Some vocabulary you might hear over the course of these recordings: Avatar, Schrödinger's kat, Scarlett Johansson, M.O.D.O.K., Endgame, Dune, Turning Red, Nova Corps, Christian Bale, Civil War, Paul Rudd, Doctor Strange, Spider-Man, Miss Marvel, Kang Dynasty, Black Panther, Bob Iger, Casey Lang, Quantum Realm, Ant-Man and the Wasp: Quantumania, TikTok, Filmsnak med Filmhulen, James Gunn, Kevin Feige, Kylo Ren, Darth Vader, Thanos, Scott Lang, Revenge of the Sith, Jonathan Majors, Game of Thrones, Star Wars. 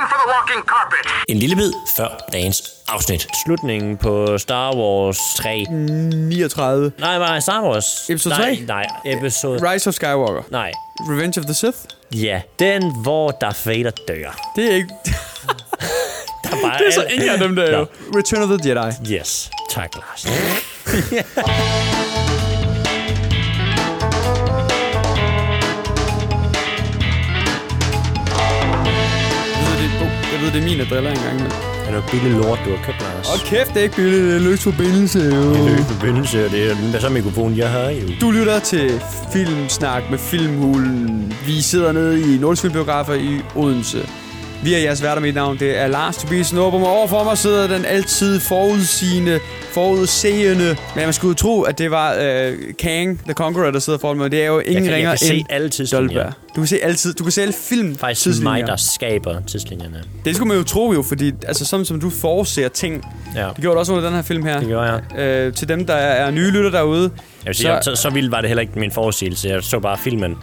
in for the walking carpet. En lille bid før dagens afsnit. Slutningen på Star Wars 3. 39. Nej, Star Wars. Episode 3? Nej, episode... Rise of Skywalker. Nej. Revenge of the Sith? Ja, den hvor Darth Vader dør. Det er ikke... det er så ingen af dem der. No. Return of the Jedi. Yes. Tak, Lars. Det er mine driller engang. Er noget billig lort, du har købt, Lars? Og kæft, det er ikke billigt. Det er løs forbindelse, jo. Det er løs forbindelse, og det er den der samme mikrofon, jeg har, jo. Du lytter til Filmsnak med Filmhulen. Vi sidder nede i Nordisk Filmbiografer i Odense. Vi er jeres værter, mit navn. Det er Lars Tobias Nordbom, og overfor mig sidder den altid forudseende. Men man skulle tro, at det var Kang the Conqueror, der sidder foran mig. Det er jo ingen ringer end Dolberg. Du kan se altid. Du kan se alle film. Faktisk mig, der skaber tidslinjerne. Det skulle man jo tro, jo, fordi altså, sådan som du forudser ting. Ja. Det gjorde du også under den her film her. Det gjorde jeg. Til dem, der er nye lytter derude. Så vildt var det heller ikke min forudsigelse. Jeg så bare filmen.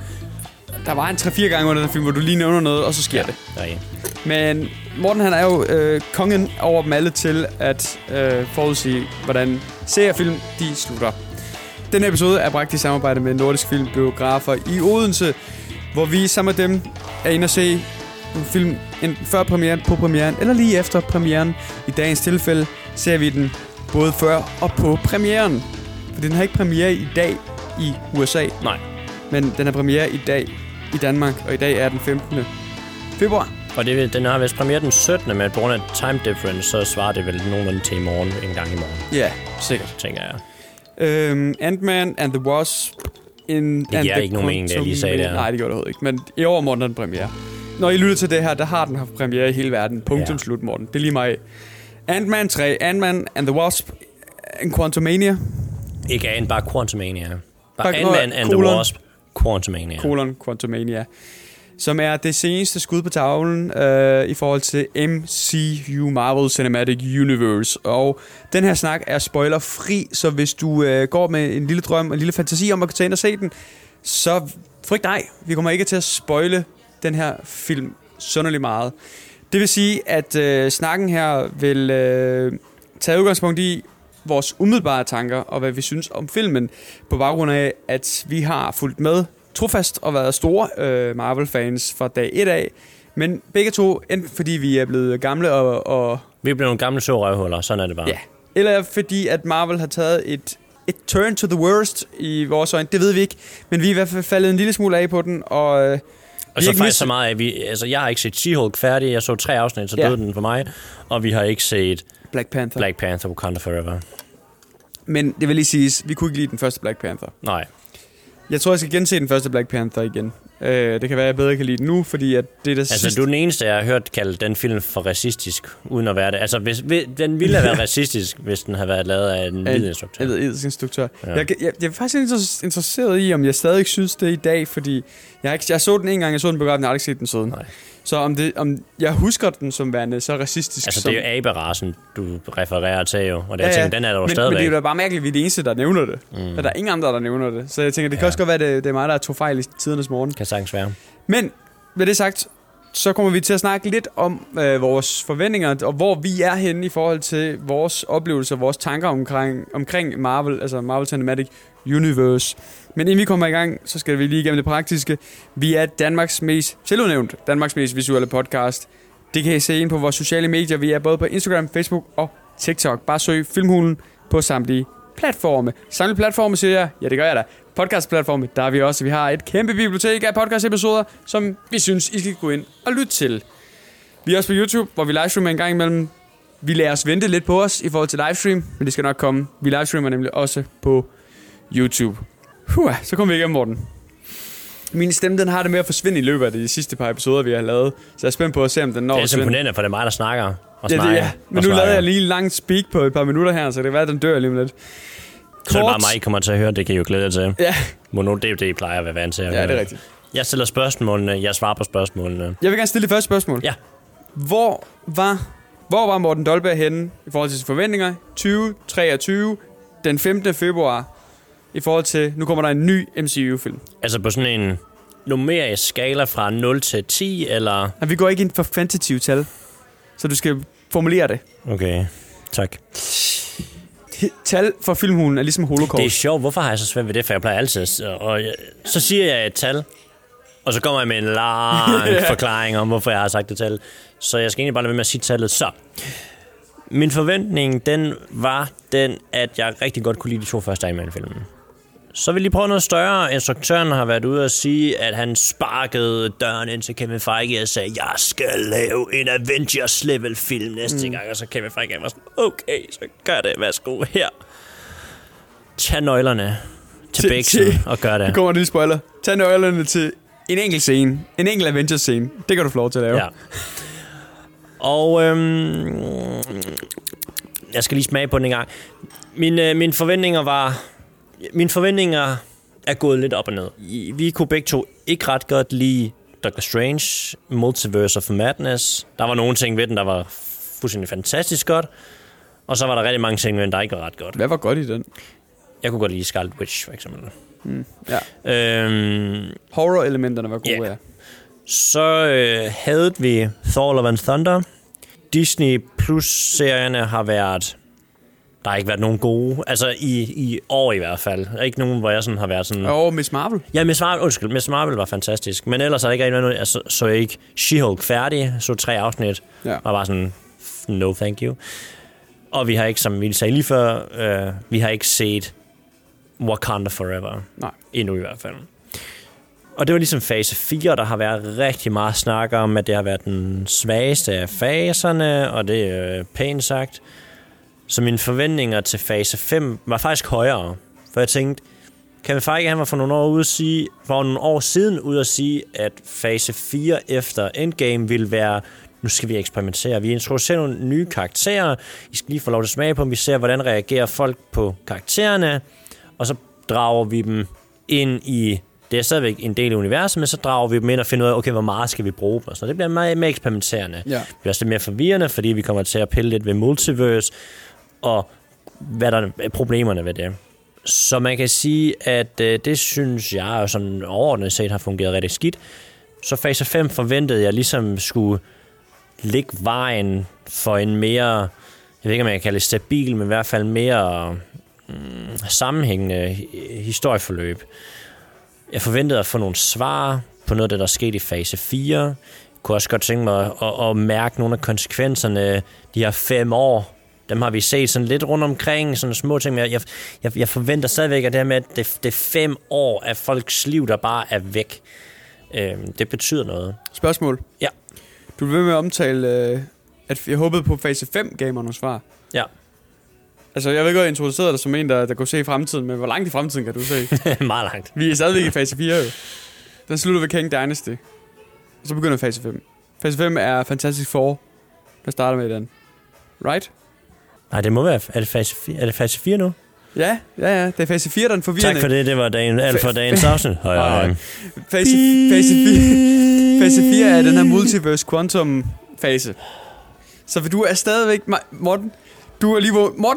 Der var en 3-4 gange under den film, hvor du lige nævner noget, og så sker det. Okay. Men Morten, han er jo kongen over dem alle til at forudsige, hvordan seriefilm, de slutter. Den episode er bragt i samarbejde med Nordisk Filmbiografer i Odense, hvor vi sammen med dem er inde og se en film enten før premieren, på premieren, eller lige efter premieren. I dagens tilfælde ser vi den både før og på premieren. For den har ikke premiere i dag i USA. Nej. Men den har premiere i dag i Danmark, og i dag er den 15. februar. Og den har vist premiere den 17. Men på grund af time difference, så svarer det vel nogenlunde til i morgen, en gang i morgen. Ja, yeah, sikkert, tænker jeg. Ant-Man and the Wasp... Det giver ikke nogen mening, det jeg lige sagde der. Nej, det gjorde det overhovedet ikke, men i år morgen er den premiere. Når I lytter til det her, der har den haft premiere i hele verden. Punktum slut, Morten. Det er lige mig. Ant-Man 3, Ant-Man and the Wasp, en Quantumania. Ikke en, bare Quantumania. Bare Ant-Man and the Wasp. Quantumania. Quantumania. Som er det seneste skud på tavlen i forhold til MCU, Marvel Cinematic Universe. Og den her snak er spoilerfri, så hvis du går med en lille drøm og en lille fantasi om at tage ind og se den, så frygt dig. Vi kommer ikke til at spoile den her film sønderlig meget. Det vil sige, at snakken her vil tage udgangspunkt i vores umiddelbare tanker og hvad vi synes om filmen, på baggrund af, at vi har fulgt med trofast og været store Marvel-fans fra dag 1 af. Men begge to, enten fordi vi er blevet gamle og vi er blevet nogle gamle sårøvhuller, sådan er det bare. Ja. Eller fordi, at Marvel har taget et turn to the worst i vores øjne. Det ved vi ikke, men vi er i hvert fald faldet en lille smule af på den, og... Og så faktisk så meget af, jeg har ikke set She-Hulk færdig, jeg så 3 afsnit, så døde den for mig, og vi har ikke set... Black Panther, Wakanda Forever. Men det vil lige siges, vi kunne ikke lide den første Black Panther. Nej. Jeg tror, jeg skal gense den første Black Panther igen. Det kan være, jeg bedre kan lide den nu, fordi at det er det sidste... Altså, du er den eneste, jeg har hørt kalde den film for racistisk, uden at være det. Altså, den ville have været racistisk, hvis den havde været lavet af en hvidinstruktør. En hvidinstruktør. Ja. Jeg er faktisk interesseret i, om jeg stadig synes det i dag, fordi jeg så den en gang, jeg så den begravet, men jeg har aldrig set den siden. Nej. Så om jeg husker den som værende så racistisk... Altså, det er jo aberacen, du refererer til jo, og det, jeg tænker, den er der jo stadigvæk. Men det er jo bare mærkeligt, at vi er det eneste, der nævner det. Mm. Der er ingen andre, der nævner det. Så jeg tænker, det kan også godt være, at det er mig, der tog fejl i tidernes morgen. Kan sagtens være. Men med det sagt, så kommer vi til at snakke lidt om vores forventninger, og hvor vi er henne i forhold til vores oplevelser, vores tanker omkring Marvel, altså Marvel Cinematic Universe. Men inden vi kommer i gang, så skal vi lige igennem det praktiske. Vi er Danmarks mest visuelle podcast. Det kan I se ind på vores sociale medier. Vi er både på Instagram, Facebook og TikTok. Bare søg Filmhulen på samtlige platforme. Samtlige platforme, siger jeg. Ja, det gør jeg da. Podcastplatforme, der er vi også. Vi har et kæmpe bibliotek af podcastepisoder, som vi synes, I skal gå ind og lytte til. Vi er også på YouTube, hvor vi livestreamer en gang imellem. Vi lader os vente lidt på os i forhold til livestream, men det skal nok komme. Vi livestreamer nemlig også på YouTube. Så kommer vi igennem, Morten. Min stemme, den har det med at forsvinde i løbet af de sidste par episoder, vi har lavet. Så jeg er spændt på at se, om den når at forsvinde. Det er imponerende, for det er mig, der snakker og snakker. Ja. Men nu lavede jeg lige en lang speak på et par minutter her, så det kan være, at den dør lige om lidt. Så bare mig, I kommer til at høre, det kan I jo glæde jer til. Ja. Det er jo det, I plejer at være vant til at høre. Ja, det er rigtigt. Jeg stiller spørgsmålene, jeg svarer på spørgsmålene. Jeg vil gerne stille det første spørgsmål. Ja. Hvor var Morten Dolberg henne i forhold til sine forventninger? 2023, den 15. februar. I forhold til, nu kommer der en ny MCU-film. Altså på sådan en numerisk skala fra 0 til 10, eller? Vi går ikke ind for kvantitative tal, så du skal formulere det. Okay, tak. Tal for filmhulen er ligesom Holocaust. Det er sjovt. Hvorfor har jeg så svært ved det? For jeg plejer altid... Så siger jeg et tal, og så kommer jeg med en lang forklaring om, hvorfor jeg har sagt det tal. Så jeg skal egentlig bare lade være med at sige tallet. Så min forventning, den var den, at jeg rigtig godt kunne lide de to første Iron Man-filmen. Så vil jeg lige prøve noget større. Instruktøren har været ude og sige, at han sparkede døren ind til Kevin Feige og sagde, jeg skal lave en Avengers-level-film næste gang. Og så Kevin Feige var sådan, okay, så gør det. Værsgo her. Tag nøglerne til bæksen og gør det. Nu kommer en lille spoiler. Tag nøglerne til en enkelt scene. En enkelt Avengers-scene. Det kan du få lov til at lave. Ja. Og jeg skal lige smage på den en gang. Mine forventninger er gået lidt op og ned. Vi kunne begge to ikke ret godt lide Doctor Strange, Multiverse of Madness. Der var nogle ting ved den, der var fuldstændig fantastisk godt. Og så var der rigtig mange ting ved den, der ikke var ret godt. Hvad var godt i den? Jeg kunne godt lide Scarlet Witch, for eksempel. Ja. Horror-elementerne var gode, yeah. Ja. Så havde vi Thor, Love and Thunder. Disney Plus-serierne har været... Der har ikke været nogen gode, altså i år i hvert fald. Ikke nogen, hvor jeg sådan har været sådan... Miss Marvel? Ja, Miss Marvel var fantastisk. Men ellers har det ikke rigtig noget, så jeg ikke She-Hulk færdig, så 3 afsnit, og var sådan, no thank you. Og vi har ikke, som vi sagde lige før, vi har ikke set Wakanda Forever. Nej. Endnu i hvert fald. Og det var ligesom fase 4, der har været rigtig meget snak om, at det har været den svageste af faserne, og det er pænt sagt. Så mine forventninger til fase 5 var faktisk højere. For jeg tænkte, Kevin Feige, han var for nogle år ude at sige, for nogle år siden ude at sige, at fase 4 efter Endgame ville være, nu skal vi eksperimentere. Vi introducerer nogle nye karakterer. I skal lige få lov til at smage på dem. Vi ser, hvordan reagerer folk på karaktererne. Og så drager vi dem ind i, det er stadigvæk en del af universet, men så drager vi dem ind og finder ud af, okay, hvor meget skal vi bruge dem? Og sådan. Det bliver meget mere eksperimenterende. Ja. Det bliver også lidt mere forvirrende, fordi vi kommer til at pille lidt ved multiverse, og hvad der er problemerne ved det. Så man kan sige, at det synes jeg sådan overordnet set har fungeret rigtig skidt. Så fase 5 forventede jeg ligesom skulle lægge vejen for en mere, jeg ved ikke om jeg kan kalde det stabil, men i hvert fald mere sammenhængende historieforløb. Jeg forventede at få nogle svar på noget af det, der skete i fase 4. Jeg kunne også godt tænke mig at mærke nogle af konsekvenserne de her 5 år, dem har vi set sådan lidt rundt omkring, sådan små ting. Jeg forventer stadigvæk, at det her med, at det 5 år af folks liv, der bare er væk, det betyder noget. Spørgsmål? Ja. Du vil med at omtale, at jeg håbede på fase 5 gav mig nogle svar. Ja. Altså, jeg ved godt, jeg introducerede dig som en, der kunne se i fremtiden, men hvor langt i fremtiden kan du se? Meget langt. Vi er stadigvæk i fase 4, jo. Den slutter ved Kang Dynasty. Og så begynder fase 5. Fase 5 er Fantastic Four, der starter med den. Right? Nej, det må være... Er det fase 4 nu? Ja. Det er fase 4, der er den forvirrende. Tak for det. Det var alt for dagens afsnit. Høj. Fase 4 er den her multiverse quantum fase. Så du er stadigvæk... Morten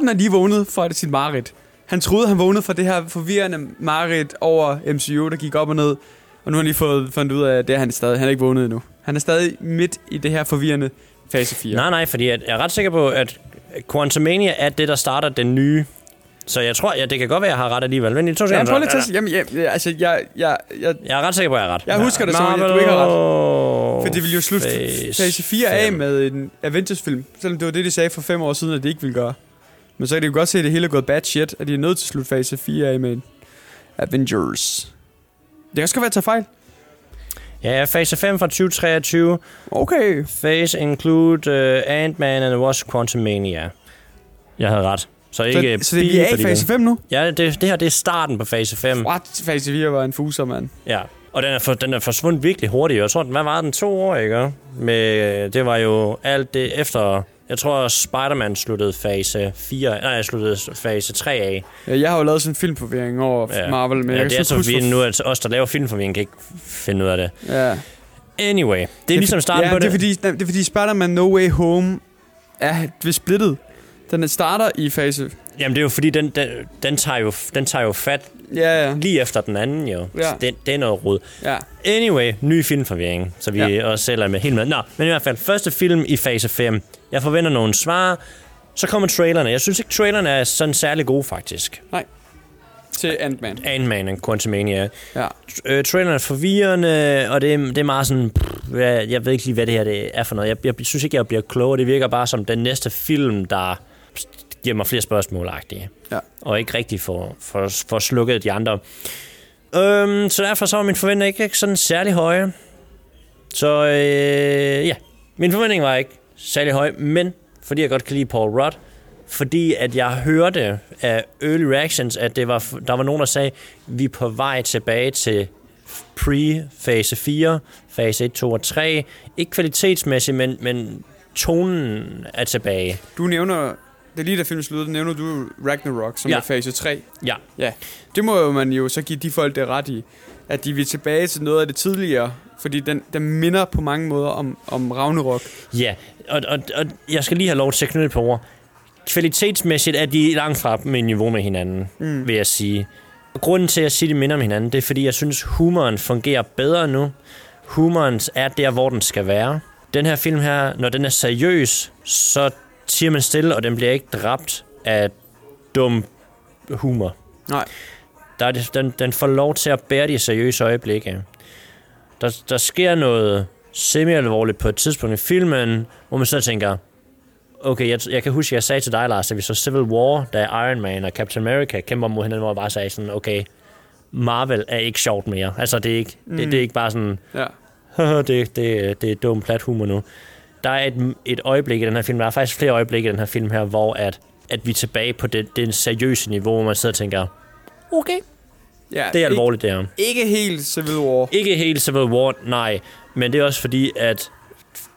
er lige vågnet fra sit mareridt. Han troede, han vågnede fra det her forvirrende mareridt over MCU, der gik op og ned. Og nu har han lige fundet ud af, at det er han stadig. Han er ikke vågnet endnu. Han er stadig midt i det her forvirrende fase 4. Nej, fordi jeg er ret sikker på, at... Quantumania er det, der starter den nye. Så jeg tror, det kan godt være, jeg har ret alligevel. Men jeg er ret sikker på, at jeg har ret. Jeg husker det som, at du ikke har ret. For det ville jo slutte fase 4 af med en Avengers-film. Selvom det var det, de sagde for 5 år siden, at det ikke ville gøre. Men så kan de jo godt se, at det hele er gået bad shit, at de er nødt til at slutte fase 4 af med en Avengers. Det kan også godt være, at tage fejl. Ja, fase 5 fra 2023. Okay. Phase include Ant-Man and the Wasp: Quantumania. Jeg havde ret. Så det er i fase 5 nu? Ja, det her det er starten på fase 5. What? Fase 4 var en fuser, mand. Ja, og den er forsvundet virkelig hurtigt. Jeg tror, hvad var den? 2 år, ikke? Men det var jo alt det efter... Jeg tror, Spider-Man sluttede fase 4... Nej, jeg sluttede fase 3 af. Ja, jeg har jo lavet sådan en filmforvirring over Marvel, men jeg kan ikke huske... Nu er os, der laver filmforvirring, kan ikke finde ud af det. Ja. Anyway, det er ligesom starten på det. Det er fordi Spider-Man No Way Home er splittet. Den starter i fase... Jamen, det er jo fordi, den tager jo fat Ja, ja. Lige efter den anden, jo. Ja. Det er noget rod. Ja. Anyway, ny filmforvirring, så vi også sælger med helt med. Nå, men i hvert fald, første film i fase 5. Jeg forventer nogle svar. Så kommer trailerne. Jeg synes ikke, trailerne er sådan særlig gode, faktisk. Nej. Til Ant-Man. Ant-Man and Quantumania. Ja. Trailerne er forvirrende, og det er meget sådan... jeg ved ikke lige, hvad det her det er for noget. Jeg synes ikke, jeg bliver klogere. Det virker bare som den næste film, der giver mig flere spørgsmål-agtige. Ja. Og ikke rigtig for slukket de andre. Så derfor så var min forventning ikke sådan særlig høje. Så ja, min forventning var ikke særlig høj, men fordi jeg godt kan lide Paul Rudd, fordi at jeg hørte af early reactions, at der var nogen, der sagde, vi er på vej tilbage til pre-fase 4, fase 1, 2 og 3. Ikke kvalitetsmæssigt, men tonen er tilbage. Du nævner... Det er lige da filmen sluttede, nævner du Ragnarok, som er fase 3. Ja. Ja. Det må jo man jo så give de folk det ret i, at de vil tilbage til noget af det tidligere, fordi den minder på mange måder om Ragnarok. Ja, og jeg skal lige have lov til at knytte på ord. Kvalitetsmæssigt er de langt fra med niveau med hinanden, vil jeg sige. Grunden til at sige, at de minder om hinanden, det er, fordi jeg synes, humoren fungerer bedre nu. Humoren er der, hvor den skal være. Den her film her, når den er seriøs, så siger man stille, og den bliver ikke dræbt af dum humor. Nej. Der er det, den får lov til at bære de seriøse øjeblikke. Der sker noget semi-alvorligt på et tidspunkt i filmen, hvor man så tænker, okay, jeg kan huske, jeg sagde til dig, Lars, at vi så Civil War, da Iron Man og Captain America kæmper mod hinanden, hvor jeg bare sagde sådan, okay, Marvel er ikke sjovt mere. Altså, det er ikke, det er ikke bare sådan, det er dum plat humor nu. Der er et øjeblik i den her film, der er faktisk flere øjeblikke i den her film her, hvor at vi er tilbage på det seriøse niveau, hvor man sidder og tænker, okay, ja, det er alvorligt det her. Ikke helt Civil War. Ikke helt Civil War, nej. Men det er også fordi, at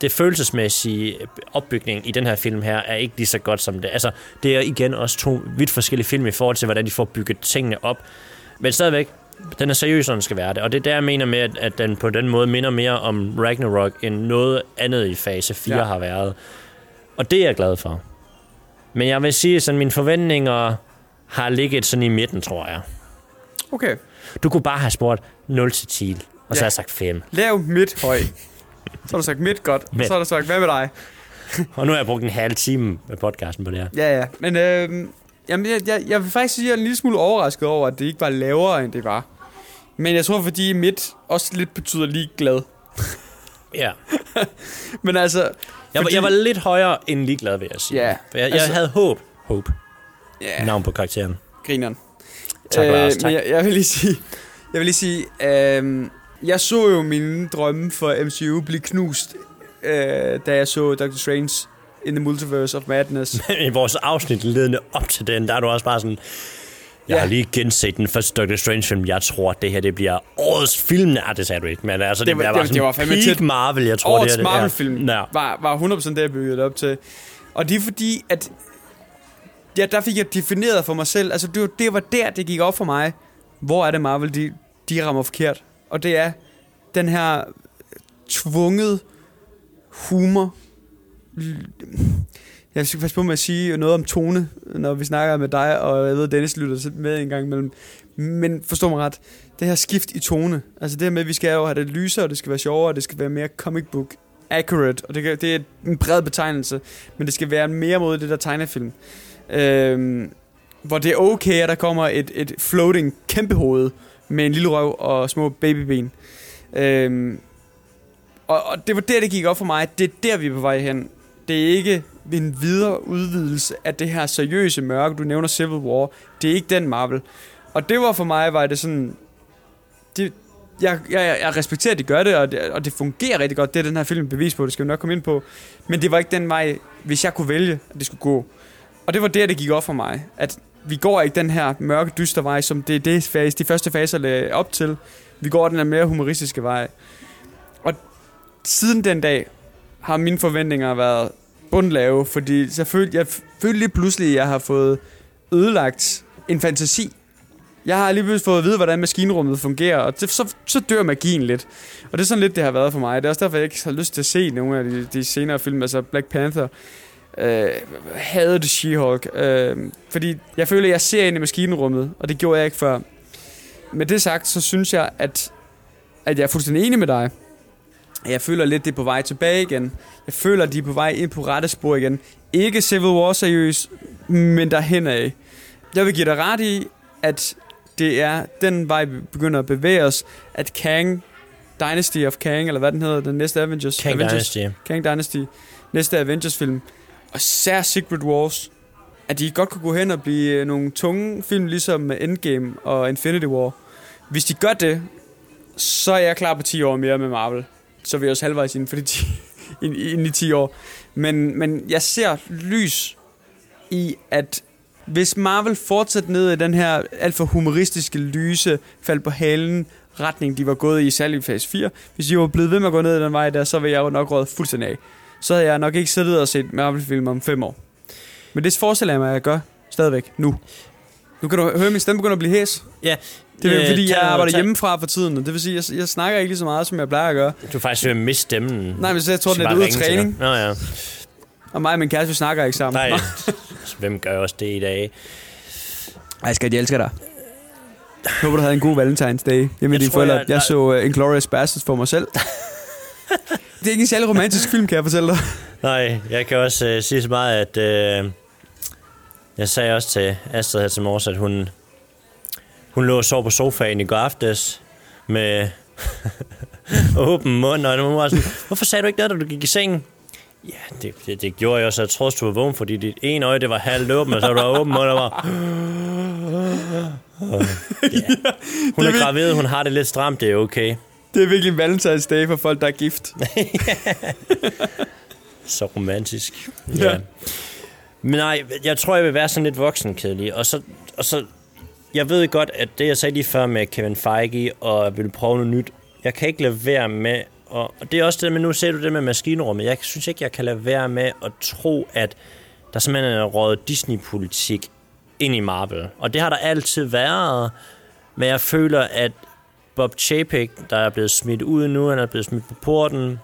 det følelsesmæssige opbygning i den her film her, er ikke lige så godt som det. Altså, det er igen også to vidt forskellige film i forhold til, hvordan de får bygget tingene op. Men stadigvæk, den er seriøs, den skal være det. Og det er der, jeg mener med, at den på den måde minder mere om Ragnarok, end noget andet i fase 4 har været. Og det er jeg glad for. Men jeg vil sige, at mine forventninger har ligget sådan i midten, tror jeg. Okay. Du kunne bare have spurgt 0-10, og så har jeg sagt 5. Lav midt høj. Så har du sagt midt godt, og så har du sagt, hvad med dig? Og nu har jeg brugt en halv time med podcasten på det her. Ja. Men jamen, jeg vil faktisk sige, at jeg er en lille smule overrasket over, at det ikke var lavere, end det var. Men jeg tror, fordi midt også lidt betyder ligeglad. Ja. Men altså... Jeg var lidt højere end ligeglad, vil jeg sige. Ja. Jeg havde håb. Håb. Ja. Navn på karakteren. Grineren. Tak, Lars. Tak. Men jeg vil lige sige... jeg så jo mine drømme for MCU blive knust, da jeg så Doctor Strange in the Multiverse of Madness. Men i vores afsnit ledende op til den, der er du også bare sådan... Jeg har lige genset den første Doctor Strange-film. Jeg tror, det her det bliver årets film. Nej, det sagde du ikke, men altså, det var sådan peak tæt. Marvel, jeg tror. Årets Marvel-film var 100% det, jeg byggede det op til. Og det er fordi, at... Ja, der fik jeg defineret for mig selv. Altså, det var der, det gik op for mig. Hvor er det Marvel, de rammer forkert? Og det er den her tvunget humor... Jeg skal passe på med at sige noget om tone, når vi snakker med dig, og jeg ved, Dennis lytter med en gang imellem. Men forstår mig ret, det her skift i tone, altså det her med, at vi skal jo have det lysere, og det skal være sjovere, og det skal være mere comic book accurate, og det er en bred betegnelse, men det skal være mere mod det der tegnefilm. Hvor det er okay, at der kommer et floating kæmpe hoved med en lille røv og små babyben. Og det var der, det gik op for mig, det er der, vi er på vej hen. Det er ikke en videre udvidelse af det her seriøse mørke. Du nævner Civil War. Det er ikke den Marvel. Og det var for mig, var det sådan... Jeg respekterer, at de gør det, og det fungerer rigtig godt. Det er den her film bevis på, det skal vi nok komme ind på. Men det var ikke den vej, hvis jeg kunne vælge, at det skulle gå. Og det var der, det gik op for mig. At vi går ikke den her mørke, dystre vej, som det er de første faser lagde op til. Vi går den her mere humoristiske vej. Og siden den dag... har mine forventninger været bundlave, fordi jeg følte lige pludselig, at jeg har fået ødelagt en fantasi. Jeg har lige pludselig fået at vide, hvordan maskinrummet fungerer, og så dør magien lidt. Og det er sådan lidt, det har været for mig. Det er også derfor, jeg ikke har lyst til at se nogle af de senere film, altså Black Panther, havde det She-Hulk, fordi jeg føler, at jeg ser ind i maskinrummet, og det gjorde jeg ikke før. Med det sagt, så synes jeg, at jeg er fuldstændig enig med dig. Jeg føler lidt, det er på vej tilbage igen. Jeg føler, de er på vej ind på rette spor igen. Ikke Civil War seriøst, men derhen af. Jeg vil give dig ret i, at det er den vej, vi begynder at bevæge os. At Kang, Dynasty of Kang, eller hvad den hedder, den næste Avengers. Kang Dynasty. Næste Avengers-film. Og sær Secret Wars. At de godt kunne gå hen og blive nogle tunge film, ligesom Endgame og Infinity War. Hvis de gør det, så er jeg klar på 10 år mere med Marvel. Så vi er også halvvejs inden for de 10 år. Men jeg ser lys i, at hvis Marvel fortsat ned i den her alt for humoristiske lyse, fald på halen, retning, de var gået i, særlig i fase 4. Hvis de var blevet ved med at gå ned i den vej der, så ville jeg jo nok råde fuldstændig af. Så havde jeg nok ikke siddet og set Marvel-film om 5 år. Men det forestiller jeg mig, at jeg gør stadigvæk nu. Nu kan du høre, min stemme begynder at blive hæs. Ja. Det er jo fordi, jeg arbejder hjemmefra for tiden, og det vil sige, at jeg snakker ikke lige så meget, som jeg plejer at gøre. Du er faktisk ved at miste stemmen. Nej, men så jeg tror, det er lidt ud af træning. Nå ja. Og mig og min kæreste, vi snakker ikke sammen. Nej, hvem gør også det i dag? Ej, skat, jeg elsker dig. Jeg håber, du havde en god Valentine's Day. Jamen, dine forældre, jeg så Inglourious Basterds for mig selv. Det er ikke en særlig romantisk film, kan jeg fortælle dig. Nej, jeg kan også sige så meget, at jeg sagde også til Astrid her til morges, at hun lå og sov på sofaen i går aftes med åben mund, og hun var sådan, hvorfor sagde du ikke noget, da du gik i sengen? Ja, det gjorde jeg også, jeg troede, du var vågen, fordi dit ene øje, det var halvt åben, og så var der åben mund, og var... Yeah. Hun er gravid, hun har det lidt stramt, det er okay. Det er virkelig Valentine's Day for folk, der er gift. Så romantisk. Ja. Yeah. Men nej, jeg tror, jeg vil være sådan lidt voksenkedelig, og så jeg ved godt, at det, jeg sagde lige før med Kevin Feige, og ville prøve noget nyt, jeg kan ikke lade være med, og det er også det med, nu ser du det med maskinrummet, jeg synes ikke, jeg kan lade være med at tro, at der simpelthen er røget Disney-politik ind i Marvel. Og det har der altid været, men jeg føler, at Bob Chapek, der er blevet smidt ud nu, han er blevet smidt på porten,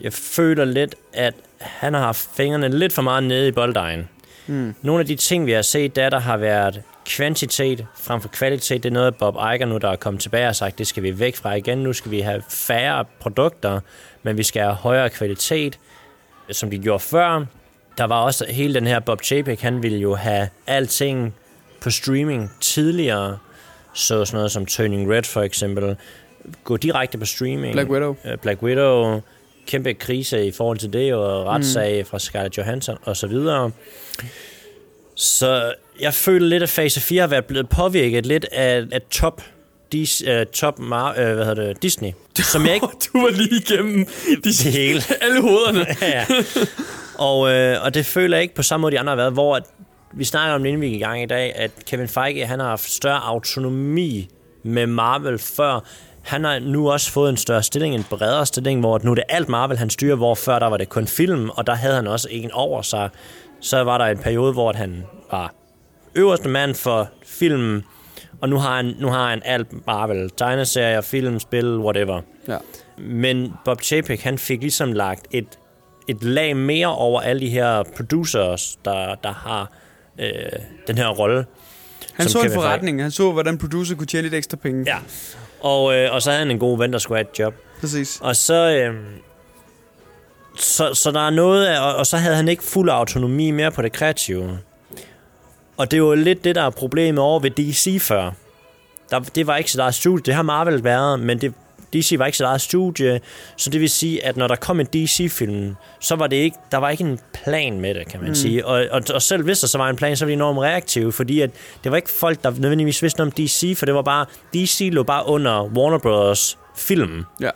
jeg føler lidt, at han har haft fingrene lidt for meget nede i bolddejen. Mm. Nogle af de ting, vi har set, der har været kvantitet frem for kvalitet. Det er noget, Bob Iger nu, der er kommet tilbage og sagt, det skal vi væk fra igen. Nu skal vi have færre produkter, men vi skal have højere kvalitet, som de gjorde før. Der var også hele den her Bob Chapek, han ville jo have alting på streaming tidligere. Så sådan noget som Turning Red for eksempel. Gå direkte på streaming. Black Widow. Kæmpe krise i forhold til det, og retssag fra Scarlett Johansson og så videre. Så jeg føler lidt, at fase 4 har været blevet påvirket lidt af top Disney. Som jeg ikke... Du var lige igennem det hele. Alle hovederne. Ja. Og det føler jeg ikke på samme måde, de andre har været, hvor vi snakker om det, inden vi gik i gang i dag, at Kevin Feige, han har haft større autonomi med Marvel før. Han har nu også fået en større stilling, en bredere stilling, hvor nu er det alt Marvel, han styrer, hvor før der var det kun film, og der havde han også en over sig. Så var der en periode, hvor han var øverste mand for filmen, og nu har han alt Marvel, tegneserier, film, spil, whatever. Ja. Men Bob Chapek, han fik ligesom lagt et lag mere over alle de her producers, der har den her rolle. Han så en forretning, han så, hvordan producer kunne tjene lidt ekstra penge. Ja. Og så havde han en god ven, der skulle have et job. Præcis. Og så der er noget af, og så havde han ikke fuld autonomi mere på det kreative. Og det er jo lidt det, der er problemet over ved DC før. Det var ikke så meget studie. Det har Marvel været, men DC var ikke så meget studie. Så det vil sige, at når der kom en DC-film, så var det ikke, der var ikke en plan med det, kan man sige. Og selv hvis der så var en plan, så var de enormt reaktive, fordi at det var ikke folk, der nødvendigvis vidste noget om DC, for det var bare, DC lå bare under Warner Bros. Film. Ja.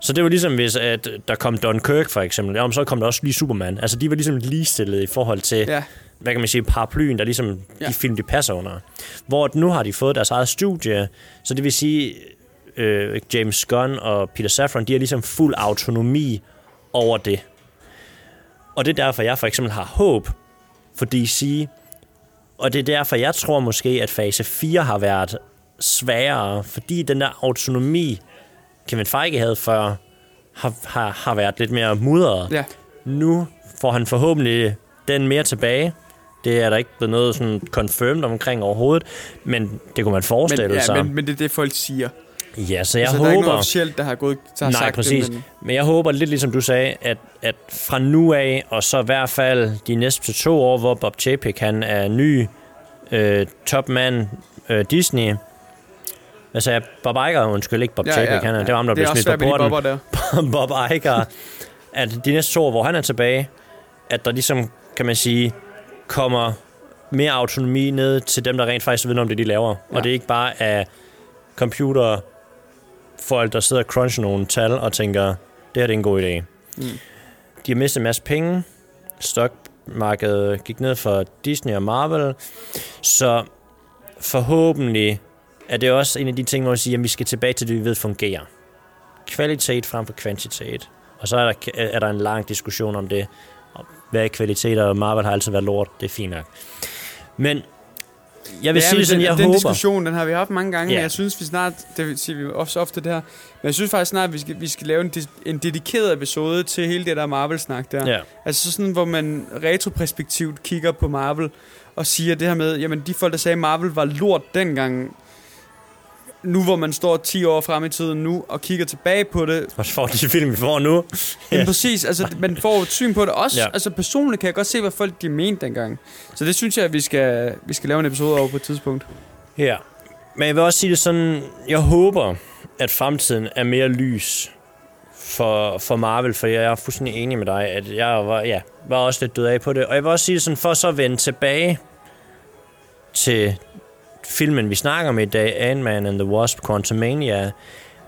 Så det var ligesom, hvis at der kom Dunkirk for eksempel, og så kom der også lige Superman. Altså, de var ligesom ligestillede i forhold til, hvad kan man sige, paraplyen, der ligesom de film, de passer under. Hvor nu har de fået deres eget studie, så det vil sige... James Gunn og Peter Safran, de har ligesom fuld autonomi over det. Og det er derfor, jeg for eksempel har håb for DC, og det er derfor, jeg tror måske, at fase 4 har været sværere, fordi den der autonomi, Kevin Feige havde før, har været lidt mere mudret. Ja. Nu får han forhåbentlig den mere tilbage, Det er der ikke blevet noget sådan confirmed omkring overhovedet, men det kunne man forestille sig. Ja, men det er det, folk siger. Ja, så jeg håber... der er ikke noget officielt, der har gået til at sagt det. Nej, præcis. Men jeg håber lidt, ligesom du sagde, at fra nu af, og så i hvert fald de næste 2 år, hvor Bob Chapek, han er ny topmand Disney... Hvad sagde jeg? Bob Iger, undskyld, ikke Bob Chapek. Ja. Han er ham, der blev smidt på borden. Bob Iger. At de næste 2 år, hvor han er tilbage, at der ligesom, kan man sige... kommer mere autonomi ned til dem, der rent faktisk ved om det, de laver. Ja. Og det er ikke bare af computerfolk, der sidder og cruncher nogle tal og tænker, det her det er en god idé. Mm. De har mistet en masse penge. Stockmarkedet gik ned for Disney og Marvel. Så forhåbentlig er det også en af de ting, hvor man siger, at vi skal tilbage til det, vi ved fungerer. Kvalitet frem for kvantitet. Og så er der en lang diskussion om det. Hvad er kvalitet, og Marvel har altid været lort. Det er fint nok. Men jeg vil sige, sådan, jeg håber... Den diskussion, den har vi haft mange gange, men jeg synes, vi snart... Det siger vi også ofte det her. Men jeg synes faktisk snart, vi skal lave en dedikeret episode til hele det der Marvel-snak der. Ja. Altså sådan, hvor man retroperspektivt kigger på Marvel og siger det her med, jamen de folk, der sagde, Marvel var lort dengang... Nu hvor man står 10 år frem i tiden nu og kigger tilbage på det. Og så får de film, vi får nu. Men præcis, altså man får et syn på det også. Ja. Altså personligt kan jeg godt se, hvad folk de mente dengang. Så det synes jeg, at vi skal lave en episode over på et tidspunkt. Ja, men jeg vil også sige det sådan, jeg håber, at fremtiden er mere lys for Marvel, for jeg er fuldstændig enig med dig, at jeg var også lidt død af på det. Og jeg vil også sige det sådan, for så at vende tilbage til... filmen, vi snakker om i dag, Ant-Man and the Wasp: Quantumania,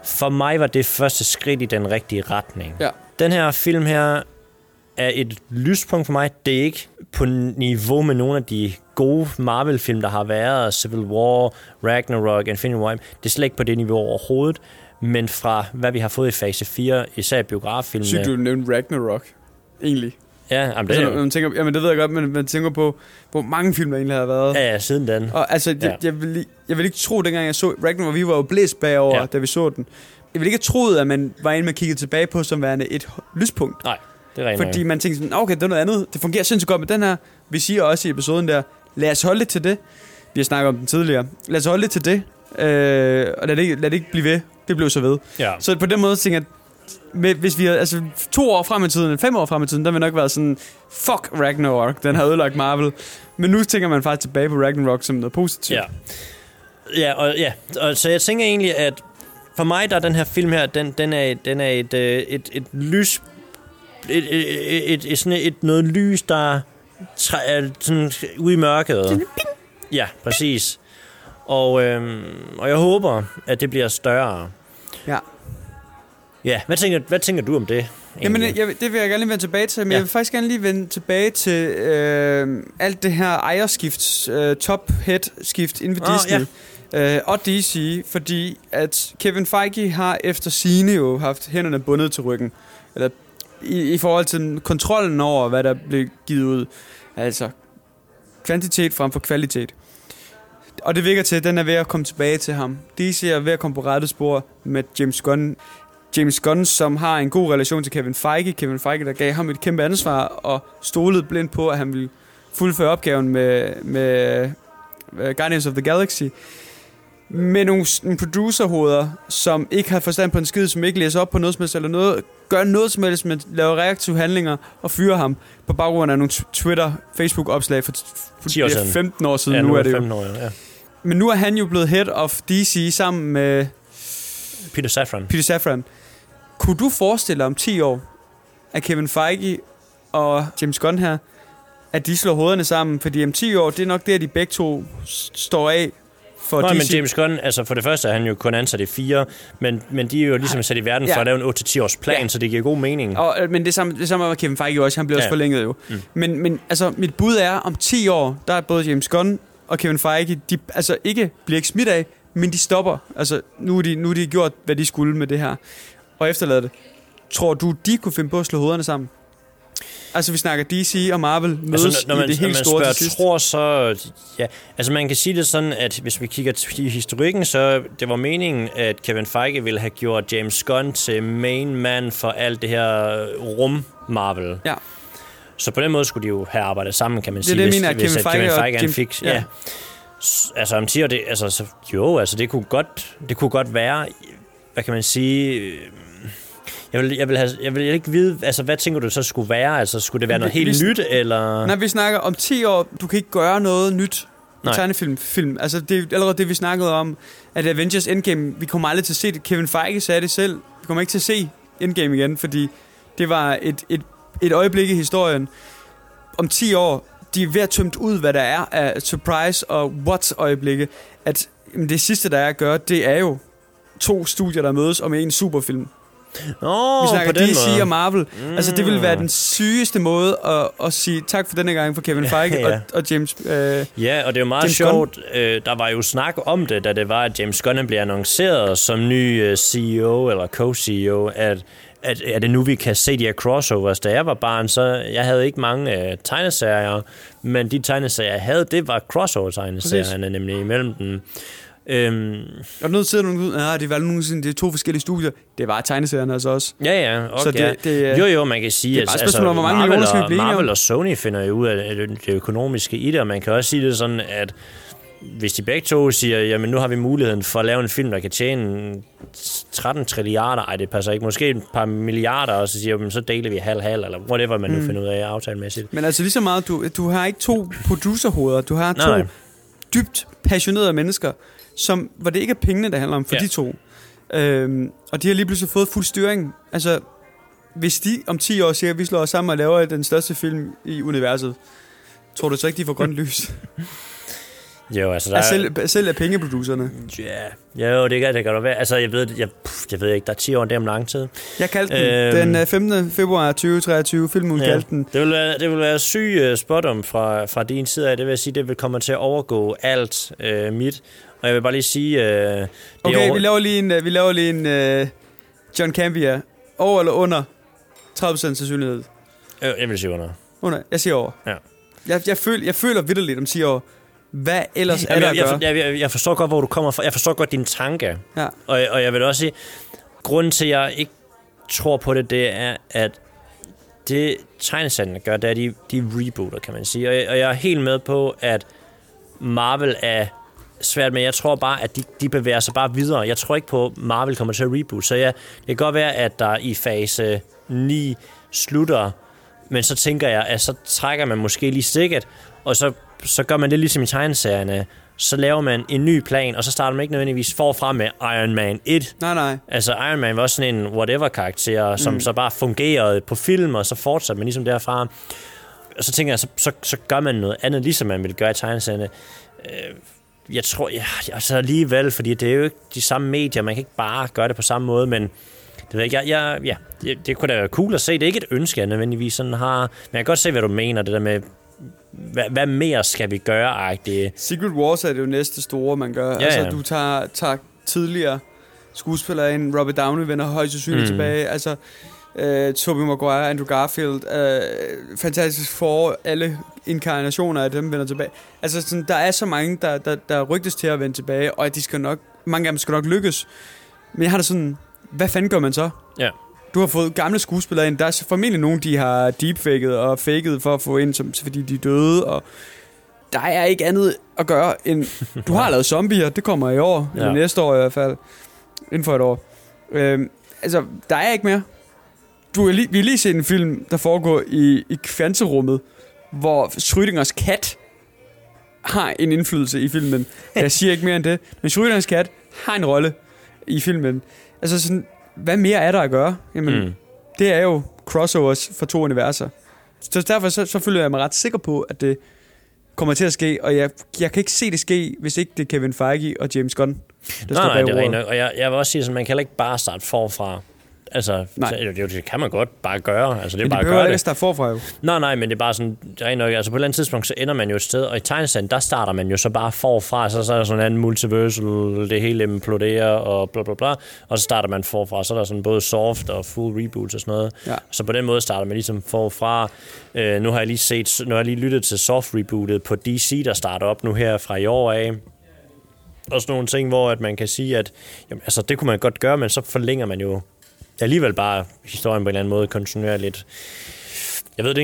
for mig var det første skridt i den rigtige retning. Ja. Den her film her er et lyspunkt for mig. Det er ikke på niveau med nogle af de gode Marvel-film, der har været, Civil War, Ragnarok, Infinity War. Det er slet ikke på det niveau overhovedet, men fra hvad vi har fået i fase 4, især biograffilmene. Synes du nævnte Ragnarok, egentlig? Ja, jamen, altså, man tænker, jamen det ved jeg godt, men man tænker på, hvor mange film der egentlig har været. Ja, siden den. Og altså, jeg vil ikke tro, dengang jeg så Ragnarok, vi var jo blæst bagover, da vi så den. Jeg ville ikke have troet, at man var inde med at kigge tilbage på som værende et lyspunkt. Nej, det er rent. Fordi man tænkte sådan, okay, det er noget andet. Det fungerer sindssygt godt med den her. Vi siger også i episoden der, lad os holde det til det. Vi har snakket om den tidligere. Lad os holde det til det, og lad det ikke blive ved. Det blev så ved. Ja. Så på den måde tænker jeg, hvis vi havde, altså 2 år frem i tiden, 5 år frem i tiden, der ville nok være sådan, fuck Ragnarok, den har ødelagt Marvel. Men nu tænker man faktisk tilbage på Ragnarok som noget positivt. Ja, og så jeg tænker egentlig, at for mig, der er den her film her, den er et lys, et noget lys, der sådan ude i mørket. Ja, præcis. Og jeg håber, at det bliver større. Ja. Ja, hvad tænker du om det? Egentlig? Jamen, det vil jeg gerne lige vende tilbage til, men jeg vil faktisk gerne lige vende tilbage til alt det her ejerskift, top-head-skift inden for Disney og DC, fordi at Kevin Feige har efter sine jo haft hænderne bundet til ryggen, eller i forhold til kontrollen over, hvad der blev givet ud, altså kvantitet frem for kvalitet. Og det virker til, at den er ved at komme tilbage til ham. DC er ved at komme på rette spor med James Gunn. James Gunn, som har en god relation til Kevin Feige. Kevin Feige, der gav ham et kæmpe ansvar og stolede blindt på, at han ville fuldføre opgaven med Guardians of the Galaxy. Men nogle producerhoveder, som ikke har forstand på en skid, som ikke læser op på noget som helst, eller noget, gør noget som helst, men laver reaktive handlinger og fyrer ham på baggrund af nogle Twitter, Facebook-opslag for 15 år siden. Ja, nu er det 15 år, ja. Men nu er han jo blevet head of DC sammen med Peter Safran. Kunne du forestille dig om 10 år, at Kevin Feige og James Gunn her, at de slår hovederne sammen? Fordi om 10 år, det er nok det, at de begge to står af for DC. Men James Gunn, altså for det første er han jo kun ansat i 4, men de er jo ligesom sat i verden for at lave en 8-10 års plan, så det giver god mening. Men det samme var Kevin Feige også, han blev også forlænget jo. Mm. Men altså, mit bud er, om 10 år, der er både James Gunn og Kevin Feige, de altså bliver ikke smidt af, men de stopper. Altså, nu er de gjort, hvad de skulle med det her. Og efterlader det. Tror du, de kunne finde på at slå hovederne sammen? Altså, vi snakker DC og Marvel mødes altså, når man, i det helt store til sidst. Tror så... Ja, altså, man kan sige det sådan, at hvis vi kigger til historikken, så det var meningen, at Kevin Feige ville have gjort James Gunn til main man for alt det her rum-Marvel. Ja. Så på den måde skulle de jo have arbejdet sammen, kan man sige. Det er det, hvis Kevin Feige fik. Ja. Altså, han siger det, altså, jo, altså, det kunne godt være, hvad kan man sige... Jeg vil ikke vide, altså hvad tænker du så skulle være? Altså skulle det være noget helt nyt, eller? Nej, vi snakker om 10 år, du kan ikke gøre noget nyt i tegnefilm. Altså det er allerede det, vi snakkede om, at Avengers Endgame, vi kommer aldrig til at se det. Kevin Feige sagde det selv. Vi kommer ikke til at se Endgame igen, fordi det var et øjeblik i historien. Om 10 år, de er ved at tømt ud, hvad der er af surprise og what-øjeblikke. At det sidste, der er at gøre, det er jo 2 studier, der mødes om en superfilm. Vi snakker DC og Marvel. Altså det ville være den sygeste måde at sige tak for denne gang for Kevin Feige og James. Ja, og det er jo meget James sjovt. Der var jo snak om det, da det var, at James Gunn blev annonceret som ny CEO eller co-CEO, at er det nu, vi kan se de her crossovers. Da jeg var barn, så jeg havde ikke mange tegneserier, men de tegneserier jeg havde, det var crossover-tegneserierne nemlig imellem dem. Og nu sidder nogen ud, det er 2 forskellige studier. Det var tegneserierne altså også. Ja, okay. Så det, jo, man kan sige, at altså, Marvel og Sony finder jo ud af det økonomiske i det, og man kan også sige det sådan, at hvis de begge to siger, jamen nu har vi muligheden for at lave en film, der kan tjene 13 trilliarder, det passer ikke, måske et par milliarder, og så siger man, så deler vi halv, eller whatever man nu finder ud af aftalemæssigt. Men altså lige så meget, du har ikke 2 producerhoveder, du har 2 dybt passionerede mennesker, hvor det ikke er pengene, der handler om for de 2. Og de har lige pludselig fået fuld styring. Altså, hvis de om 10 år siger, vi slår os sammen og laver den største film i universet, tror du så ikke, de får grønt lys? Jo, altså der er... Selv er pengeproducerne. Ja, jo, det kan da være. Altså, jeg ved ikke, der er 10 år, det er om lang tid. Jeg kaldte den 15. februar 2023, filmen kaldte den. Det vil være syg spådom fra din side af. Det vil sige, det vil komme til at overgå alt mit... Og jeg vil bare lige sige... vi laver lige en John Campier. Over eller under 30% sandsynlighed? Jeg vil sige under. Under? Jeg siger over. Ja. Jeg føler vitterligt om 10 år. Hvad ellers er der at gøre? Jeg forstår godt, hvor du kommer fra. Jeg forstår godt dine tanker. Ja. Og jeg vil også sige... Grunden til, at jeg ikke tror på det, det er, at... Det tegneserierne gør, det er, de rebooter, kan man sige. Og jeg er helt med på, at Marvel er... svært, men jeg tror bare, at de bevæger sig bare videre. Jeg tror ikke på, Marvel kommer til at reboot. Så det kan godt være, at der i fase 9 slutter, men så tænker jeg, at så trækker man måske lige stikket, og så gør man det ligesom i tegneserierne. Så laver man en ny plan, og så starter man ikke nødvendigvis forfra med Iron Man 1. Nej. Altså, Iron Man var sådan en whatever-karakter, som så bare fungerede på film, og så fortsatte man ligesom derfra. Og så tænker jeg, så gør man noget andet, ligesom man ville gøre i tegneserierne. Jeg tror, altså alligevel, fordi det er jo ikke de samme medier, man kan ikke bare gøre det på samme måde, men det ved jeg ikke, det kunne da være cool at se, det er ikke et ønske, jeg nødvendigvis sådan har, men jeg kan godt se, hvad du mener, det der med, hvad mere skal vi gøre? Secret Wars er det jo næste store, man gør, altså du tager tidligere skuespillere ind, Robert Downey vender højst sandsynligt tilbage, altså Tobey Maguire, Andrew Garfield, Fantastic Four, alle inkarnationer af dem vender tilbage. Altså sådan, der er så mange der rygtes til at vende tilbage, og at de skal nok, mange af dem skal nok lykkes. Men jeg har da sådan, hvad fanden gør man så? Ja. Du har fået gamle skuespillere ind, der er formentlig nogen, de har deepfaket og faket for at få ind, fordi de er døde, og der er ikke andet at gøre end du har lavet zombier, det kommer i år, eller næste år i hvert fald, inden for et år. Altså der er ikke mere. Vi har lige set en film, der foregår i kvanterummet, hvor Schrödingers kat har en indflydelse i filmen. Jeg siger ikke mere end det, men Schrödingers kat har en rolle i filmen. Altså sådan, hvad mere er der at gøre? Jamen, det er jo crossovers for 2 universer. Så derfor så føler jeg mig ret sikker på, at det kommer til at ske, og jeg kan ikke se det ske, hvis ikke det er Kevin Feige og James Gunn, der står bag ordet. Det er rent nok, og jeg vil også sige, at man kan ikke bare starte forfra. Altså, det kan man godt bare gøre. Altså, det er bare at gøre det. Det forfra, jo. Nej, men det er bare sådan, rent nok, altså på et eller andet tidspunkt, så ender man jo et sted, og i tegneserien, der starter man jo så bare forfra, så er der sådan en multiversal, det hele imploderer, og bla bla bla, og så starter man forfra, så er der sådan både soft og full reboots og sådan noget. Ja. Så på den måde starter man ligesom forfra. Nu har jeg lige lyttet til soft rebootet på DC, der starter op nu her fra i år af. Og sådan nogle ting, hvor at man kan sige, at jamen, altså, det kunne man godt gøre, men så forlænger man jo alligevel bare historien på en eller anden måde kontinuerligt. Jeg ved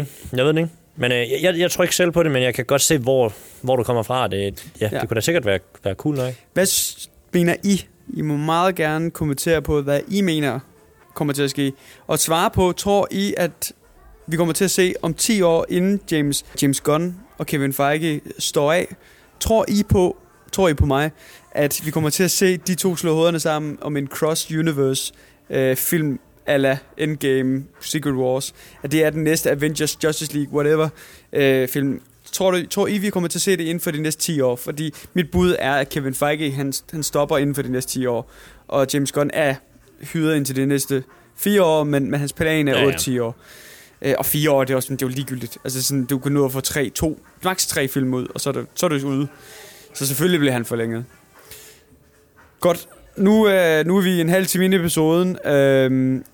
det ikke. Men jeg tror ikke selv på det, men jeg kan godt se, hvor du kommer fra. Det kunne da sikkert være cool nok. Hvad mener I? I må meget gerne kommentere på, hvad I mener kommer til at ske. Og svare på, tror I, at vi kommer til at se om 10 år, inden James Gunn og Kevin Feige står af? Tror I på mig, at vi kommer til at se de to slå hovederne sammen om en cross-universe film a la Endgame, Secret Wars, at det er den næste Avengers, Justice League, whatever film? Tror I, vi kommer til at se det inden for de næste 10 år? Fordi mit bud er, at Kevin Feige, han stopper inden for de næste 10 år, og James Gunn er hyret indtil de næste 4 år, men hans plan er 8-10 år. Og 4 år, det er også sådan, det er jo ligegyldigt. Altså sådan, du kan nå at få maks 3 film ud, og så er det ude. Så selvfølgelig bliver han forlænget. Godt. Nu er vi en halv time inde i episoden,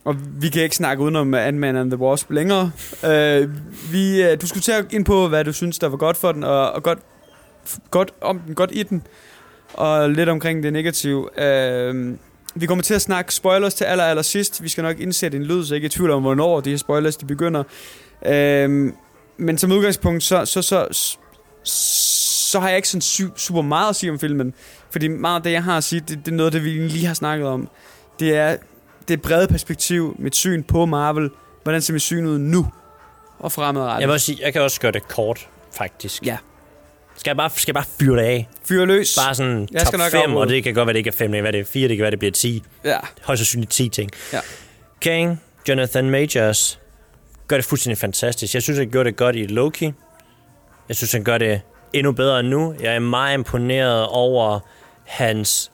og vi kan ikke snakke udenom Ant-Man and the Wasp længere. Du skulle tage ind på, hvad du synes, der var godt for den, og godt om den, godt i den, og lidt omkring det negative. Vi kommer til at snakke spoilers til allersidst. Vi skal nok indsætte en lyd, så jeg ikke er i tvivl om, hvornår de her spoilers de begynder. Men som udgangspunkt, så har jeg ikke sådan super meget at sige om filmen. Fordi meget af det, jeg har at sige, det er noget, det vi lige har snakket om. Det er brede perspektiv, mit syn på Marvel. Hvordan ser mit syn ud nu og fremadrettet? Jeg vil også sige, jeg kan også gøre det kort, faktisk. Ja. Skal jeg bare fyre det af? Fyre løs. Bare sådan jeg top 5, og det kan godt være, det ikke er 5, det kan være, det er 4, det kan være, det bliver 10. Ja. Højst sandsynligt 10 ting. Ja. Kang, Jonathan Majors, gør det fuldstændig fantastisk. Jeg synes, han gjorde det godt i Loki. Jeg synes, han gør det endnu bedre end nu. Jeg er meget imponeret over hans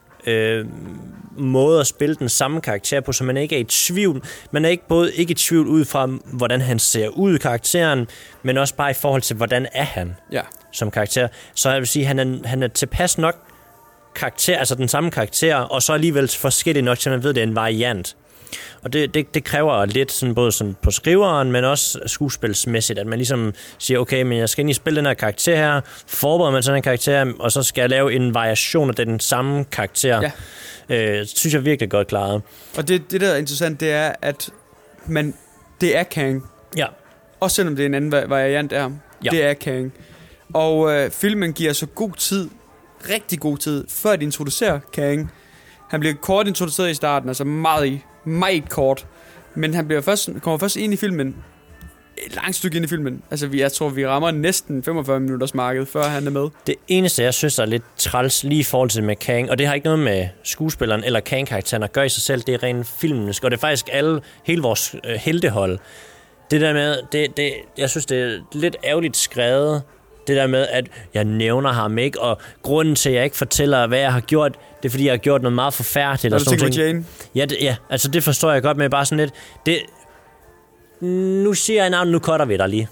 måde at spille den samme karakter på, så man ikke er i tvivl. Man er ikke i tvivl ud fra, hvordan han ser ud i karakteren, men også bare i forhold til, hvordan er han som karakter. Så jeg vil sige, han er tilpas nok karakter, altså den samme karakter, og så alligevel forskellig nok, så man ved, det er en variant. Og det kræver lidt sådan, både sådan på skriveren, men også skuespilsmæssigt, at man ligesom siger, okay, men jeg skal ind i spille den her karakter her, forbereder man sådan en karakter, og så skal jeg lave en variation af den samme karakter. Ja. Synes jeg virkelig godt klaret. Og det der er interessant, det er, at det er Kang. Ja. Også selvom det er en anden variant af ham. Ja. Det er Kang. Og filmen giver så god tid, rigtig god tid, før de introducerer Kang. Han bliver kort introduceret i starten, altså meget kort, men han kommer først ind i filmen, et langt stykke ind i filmen. Altså, jeg tror, vi rammer næsten 45 minutters markedet, før han er med. Det eneste, jeg synes er lidt træls lige i forhold til med Kang, og det har ikke noget med skuespilleren eller Kang-karakteren at gøre i sig selv, det er rent filmisk, og det er faktisk hele vores heltehold. Det der med, jeg synes, det er lidt ærgerligt skrevet, det der med, at jeg nævner ham ikke, og grunden til, at jeg ikke fortæller, hvad jeg har gjort, det er, fordi jeg har gjort noget meget forfærdeligt. Har du tænkt på Jane? Ja, altså det forstår jeg godt, men bare sådan lidt, nu siger jeg navn, nu cutter vi dig lige.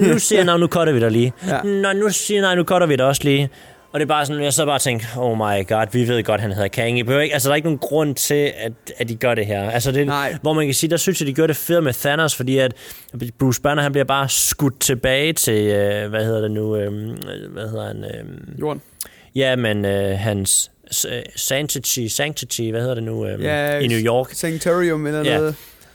Nu siger jeg navn, nu cutter vi dig lige. Ja. Nå, nu siger jeg, nu cutter vi dig også lige. Og det er bare sådan, jeg så bare tænkte, oh my god, vi ved godt, han hedder Kang. I behøver ikke, altså der er ikke nogen grund til, at de gør det her. Altså det, hvor man kan sige, der synes jeg, de gjorde det fedt med Thanos, fordi at Bruce Banner, han bliver bare skudt tilbage til, Jorden. Ja, men hans Sanctuary, hvad hedder det nu, i New York. Sanctorium eller noget.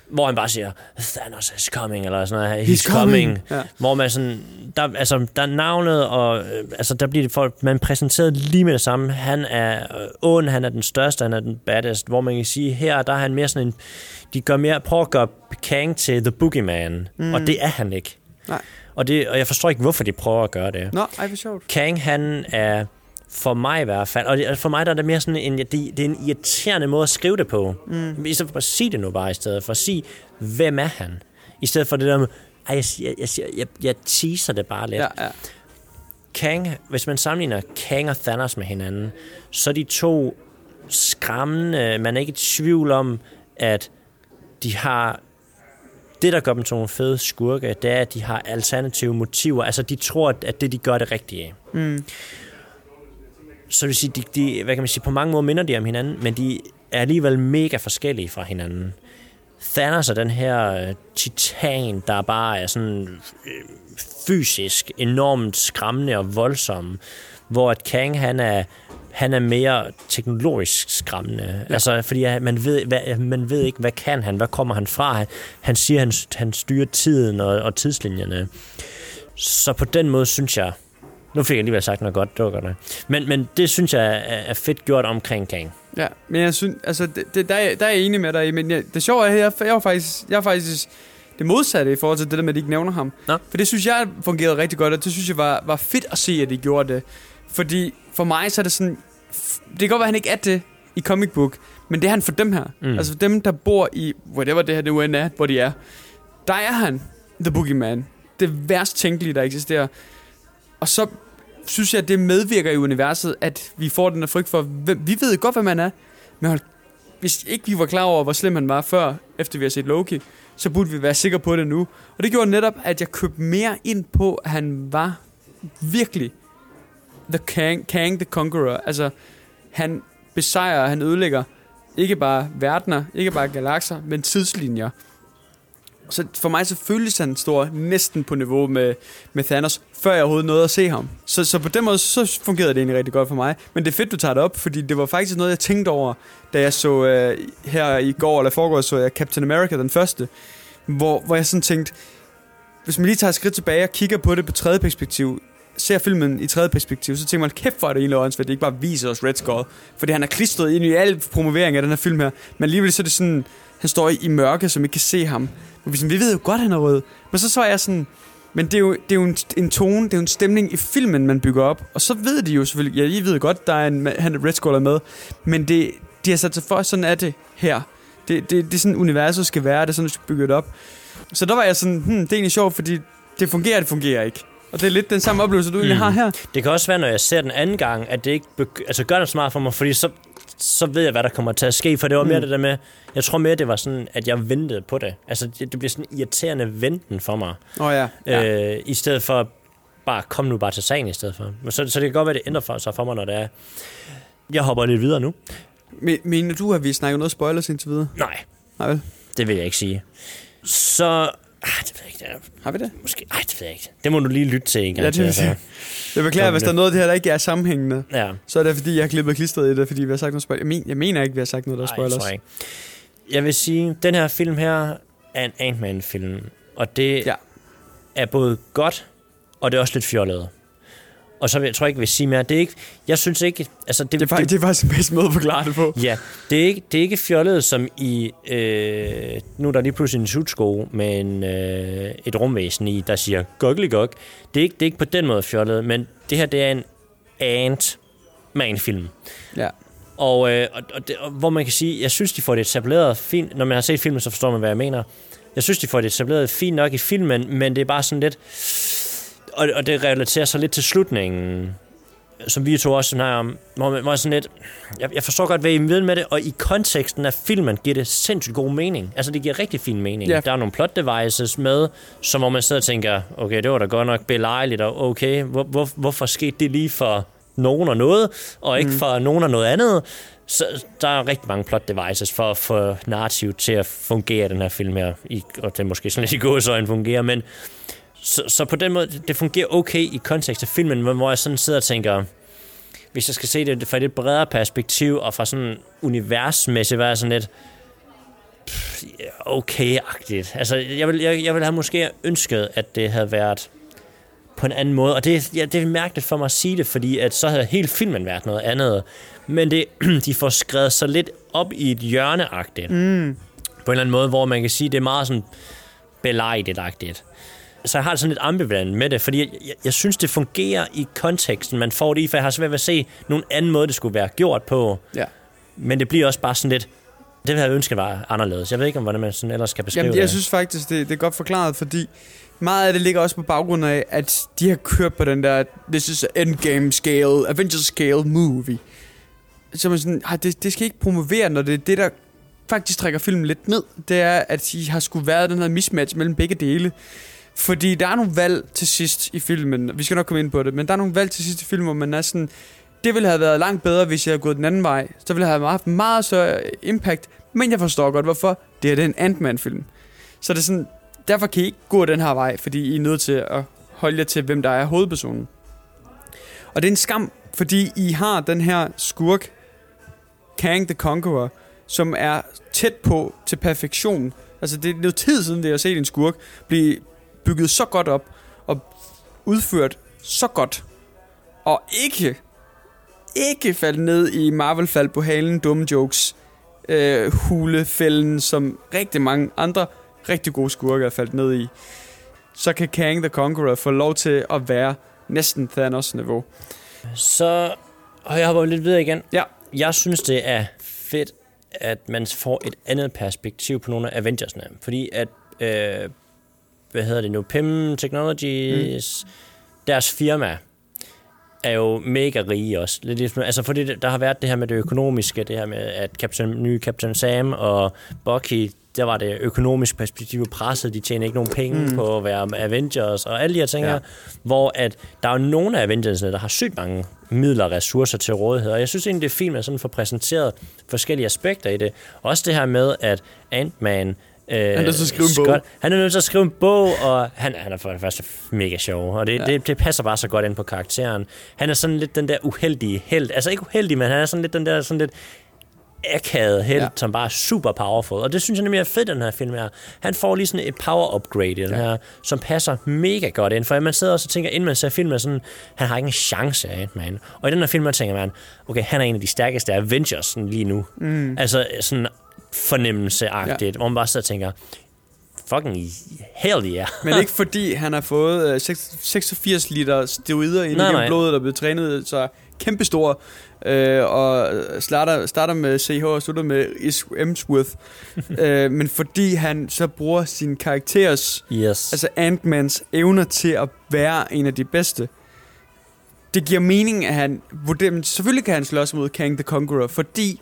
Hvor han bare siger, Thanos is coming, eller sådan noget, he's coming. Ja. Hvor man sådan, der er navnet, og altså, der bliver det folk, man præsenterer lige med det samme, han er ond, han er den største, han er den baddest, hvor man kan sige, her, der er han mere sådan en, prøver at gøre Kang til The Boogeyman, og det er han ikke. Nej. Og jeg forstår ikke, hvorfor de prøver at gøre det. Nå, ej, for sjovt. Kang, han er, for mig i hvert fald, og for mig der er det mere sådan en, det er en irriterende måde at skrive det på. I stedet for at sige det nu bare, i stedet for at sige, hvem er han? I stedet for det der med, jeg teaser det bare lidt. Ja. Kang, hvis man sammenligner Kang og Thanos med hinanden, så er de to skræmmende, man er ikke i tvivl om, at de har. Det, der gør dem til nogle fede skurke, det er, at de har alternative motiver. Altså, de tror, at det, de gør, det rigtige. Så vil sige, de, hvad kan man sige, på mange måder minder de om hinanden, men de er alligevel mega forskellige fra hinanden. Thanos er den her titan, der bare er sådan fysisk enormt skræmmende og voldsom, hvor at Kang, han er han er mere teknologisk skræmmende. Ja. Altså, fordi man ved ikke, hvad kan han? Hvad kommer han fra? Han siger, han styrer tiden og tidslinjerne. Så på den måde synes jeg... Nu fik jeg alligevel sagt noget godt, det var godt nok. Men det synes jeg er fedt gjort omkring Kang. Ja, men jeg synes... Altså, der er jeg enig med dig i, men det sjove er, at jeg er faktisk det modsatte i forhold til det der med, at de ikke nævner ham. Nå. For det synes jeg fungerede rigtig godt, og det synes jeg var fedt at se, at de gjorde det. Fordi for mig så er det sådan... Det kan godt være, han ikke er det i comic book, men det er han for dem her. Mm. Altså for dem, der bor i... Whatever det her det UN er, hvor de er. Der er han, The Boogeyman. Det værst tænkelige, der eksisterer. Og så synes jeg, at det medvirker i universet, at vi får den der frygt for... Vi ved godt, hvad man er, men hvis ikke vi var klar over, hvor slem han var før, efter vi har set Loki, så burde vi være sikre på det nu. Og det gjorde netop, at jeg købte mere ind på, at han var virkelig... The Kang the Conqueror. Altså, han besejrer, han ødelægger ikke bare verdener, ikke bare galakser, men tidslinjer. Så for mig selvfølgelig er han stor næsten på niveau med Thanos, før jeg overhovedet nåede at se ham. Så på den måde, så fungerede det egentlig rigtig godt for mig. Men det er fedt, du tager det op, fordi det var faktisk noget, jeg tænkte over, da jeg så her i går eller forgårs, så jeg Captain America den første, hvor jeg sådan tænkte, hvis man lige tager et skridt tilbage og kigger på det på tredje perspektiv, ser filmen i tredje perspektiv, så tænker man, kæft for, at det egentlig er, det ikke bare viser os Red Skull, fordi han er klistret ind i al promovering af den her film her, men alligevel så er det sådan, han står i mørke, som ikke kan se ham. Vi ved jo godt, han er rød, men så er jeg sådan, men det er jo en tone, det er jo en stemning i filmen, man bygger op, og så ved de jo selvfølgelig, ja, I ved godt, der er Red Skull er med, men de har sat sig for, sådan er det her. Det er sådan, universet skal være, det er sådan, du skal bygge det op. Så der var jeg sådan, det er egentlig sjovt, fordi det fungerer ikke. Og det er lidt den samme oplevelse, du egentlig har her. Det kan også være, når jeg ser den anden gang, at det ikke gør det smart for mig, fordi så ved jeg, hvad der kommer til at ske. For det var mere det der med, jeg tror mere, det var sådan, at jeg ventede på det. Altså, det bliver sådan irriterende venten for mig. I stedet for bare, kom nu bare til sagen i stedet for. Men så det kan godt være, det ændrer sig for mig, når det er. Jeg hopper lidt videre nu. Mener du, at vi snakker noget spoilers indtil videre? Nej vel? Det vil jeg ikke sige. Så... det ved jeg ikke. Har vi det? Måske. Nej, det ved jeg ikke. Det må du lige lytte til en gang til. Jeg beklager, hvis der er noget af det her, der ikke er sammenhængende. Ja. Så er det, fordi jeg har klippet klistret i det, fordi vi har sagt noget spoiler. Jeg mener ikke, vi har sagt noget, der spoiler os. Nej, jeg tror ikke. Jeg vil sige, den her film her er en Ant-Man-film. Og det er både godt, og det er også lidt fjollet. Og så tror jeg ikke, vi vil sige mere. Det er ikke... Jeg synes ikke... Altså, det er faktisk den bedste måde at forklare det på. Ja, det er ikke fjollet som i... nu er der lige pludselig en suitsko med et rumvæsen i, der siger goggelig-gog. Det er ikke på den måde fjollet, men det her, det er en Ant-Man-film. Ja. Og hvor man kan sige, jeg synes, de får det etableret fint. Når man har set filmen, så forstår man, hvad jeg mener. Jeg synes, de får det etableret fint nok i filmen, men det er bare sådan lidt... Og det relaterer sig lidt til slutningen, som vi to også sådan her om, hvor sådan lidt, jeg forstår godt, hvad I ved med det, og i konteksten af filmen giver det sindssygt god mening. Altså, det giver rigtig fin mening. Yeah. Der er nogle plot devices med, som hvor man sidder og tænker, okay, det var da godt nok belejligt, og okay, hvorfor skete det lige for nogen og noget, og ikke for nogen og noget andet? Så der er rigtig mange plot devices for at få narrativet til at fungere, den her film her, og det måske sådan lidt i gåsøjne fungerer, men... Så på den måde, det fungerer okay i kontekst af filmen, hvor jeg sådan sidder og tænker, hvis jeg skal se det fra et lidt bredere perspektiv, og fra sådan universmæssigt, hvad er sådan lidt okay-agtigt. Altså, jeg ville have måske ønsket, at det havde været på en anden måde, og det er mærkeligt for mig at sige det, fordi at så havde hele filmen været noget andet. Men de får skrevet sig lidt op i et hjørne-agtigt. På en eller anden måde, hvor man kan sige, det er meget sådan belejligt-agtigt. Så jeg har det sådan lidt ambivalent med det, fordi jeg synes, det fungerer i konteksten, man får det i, for jeg har svært ved at se nogen anden måde, det skulle være gjort på. Ja. Men det bliver også bare sådan lidt, det havde jeg ønsket var anderledes. Jeg ved ikke, hvordan man sådan ellers skal beskrive det. Jeg synes faktisk, det er godt forklaret, fordi meget af det ligger også på baggrund af, at de har kørt på den der, this is endgame scale, Avengers scale movie. Så man sådan, det skal ikke promovere, når det er det, der faktisk trækker filmen lidt ned. Det er, at de har skulle været den her mismatch mellem begge dele. Fordi der er nogle valg til sidst i filmen. Vi skal nok komme ind på det, men der er nogle valg til sidst i filmen, hvor man er sådan... Det ville have været langt bedre, hvis jeg havde gået den anden vej. Så ville jeg have haft meget større impact. Men jeg forstår godt, hvorfor. Det er den Ant-Man-film. Så det er sådan... Derfor kan I ikke gå den her vej, fordi I er nødt til at holde jer til, hvem der er hovedpersonen. Og det er en skam, fordi I har den her skurk, Kang the Conqueror, som er tæt på til perfektion. Altså det er noget tid siden, det jeg har set en skurk blive bygget så godt op og udført så godt. Og ikke falde ned i Marvel-fald på halen, dumme jokes, hulefælden, som rigtig mange andre rigtig gode skurker er faldt ned i. Så kan Kang the Conqueror få lov til at være næsten Thanos-niveau. Så, og jeg hopper lidt videre igen. Ja. Jeg synes, det er fedt, at man får et andet perspektiv på nogle af Avengers'ne. Fordi at, PIM Technologies, deres firma, er jo mega rige også. Lidt ligesom, altså fordi der har været det her med det økonomiske, det her med, at nye Captain Sam og Bucky, der var det økonomiske perspektiv presset, de tjener ikke nogen penge på at være Avengers og alle de her ting her, hvor at der er nogle af Avengers'ne, der har sygt mange midler og ressourcer til rådighed, og jeg synes egentlig, det er fint, at man sådan får præsenteret forskellige aspekter i det. Også det her med, at Ant-Man han er nødt til at skrive en bog, og han er for det første mega sjov, og det passer bare så godt ind på karakteren. Han er sådan lidt den der uheldige held, altså ikke uheldig, men han er sådan lidt den der sådan lidt akavet held, som bare er super powerful, og det synes jeg nemlig er fedt, den her film her. Han får lige sådan et power upgrade i den her, som passer mega godt ind, for man sidder også og tænker, inden man ser filmen, sådan, han har ikke en chance af Ant-Man, og i den her film, man tænker man, okay, han er en af de stærkeste Avengers sådan lige nu, altså sådan fornemmelseagtigt, hvor man bare sidder og tænker, fucking hell yeah. Men ikke fordi han har fået 86 liter steroider ind i blodet, der blev trænet, så kæmpestor, og starter med CH og slutter med Is Emsworth, men fordi han så bruger sin karakteres, altså Ant-Mans evner til at være en af de bedste. Det giver mening, at han selvfølgelig kan han slås mod Kang the Conqueror, fordi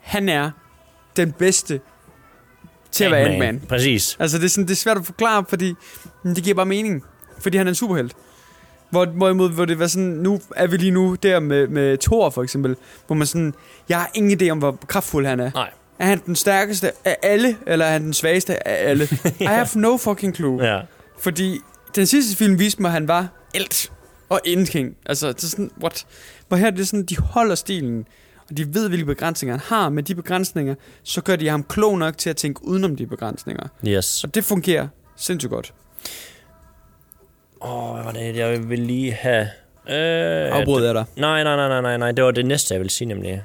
han er den bedste til at være Ant-Man. Præcis. Altså det er svært at forklare, fordi det giver bare mening, fordi han er en superhelt. Hvor det var sådan, nu er vi lige nu der med Thor for eksempel, hvor man sådan, jeg har ingen idé om, hvor kraftfuld han er. Nej. Er han den stærkeste af alle, eller er han den svageste af alle? I have no fucking clue. Ja. Fordi den sidste film viste mig, at han var alt og ingenting. Altså det er sådan, what? Hvor her det er sådan, de holder stilen. De ved, hvilke begrænsninger han har. Med de begrænsninger, så gør de ham klog nok til at tænke udenom de begrænsninger. Yes. Og det fungerer sindssygt godt. Hvad var det, jeg ville lige have? Afbrød jeg dig? Nej. Det var det næste, jeg ville sige nemlig.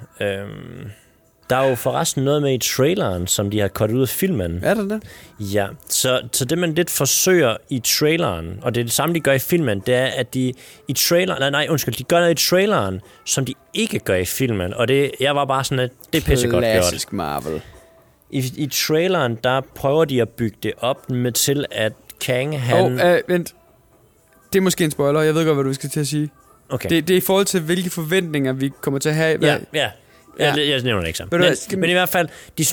Der er jo forresten noget med i traileren, som de har kort ud af filmen. Er det det? Ja. Så det, man lidt forsøger i traileren, og det er det samme, de gør i filmen, det er, at de i traileren... de gør noget i traileren, som de ikke gør i filmen. Og det, jeg var bare sådan, at det er pissegodt gjort. Klassisk Marvel. I traileren, der prøver de at bygge det op med til, at Kang, han... vent. Det er måske en spoiler, jeg ved godt, hvad du skal til at sige. Okay. Det er i forhold til, hvilke forventninger vi kommer til at have. Jeg nævner det ikke sammen. Men i hvert fald, de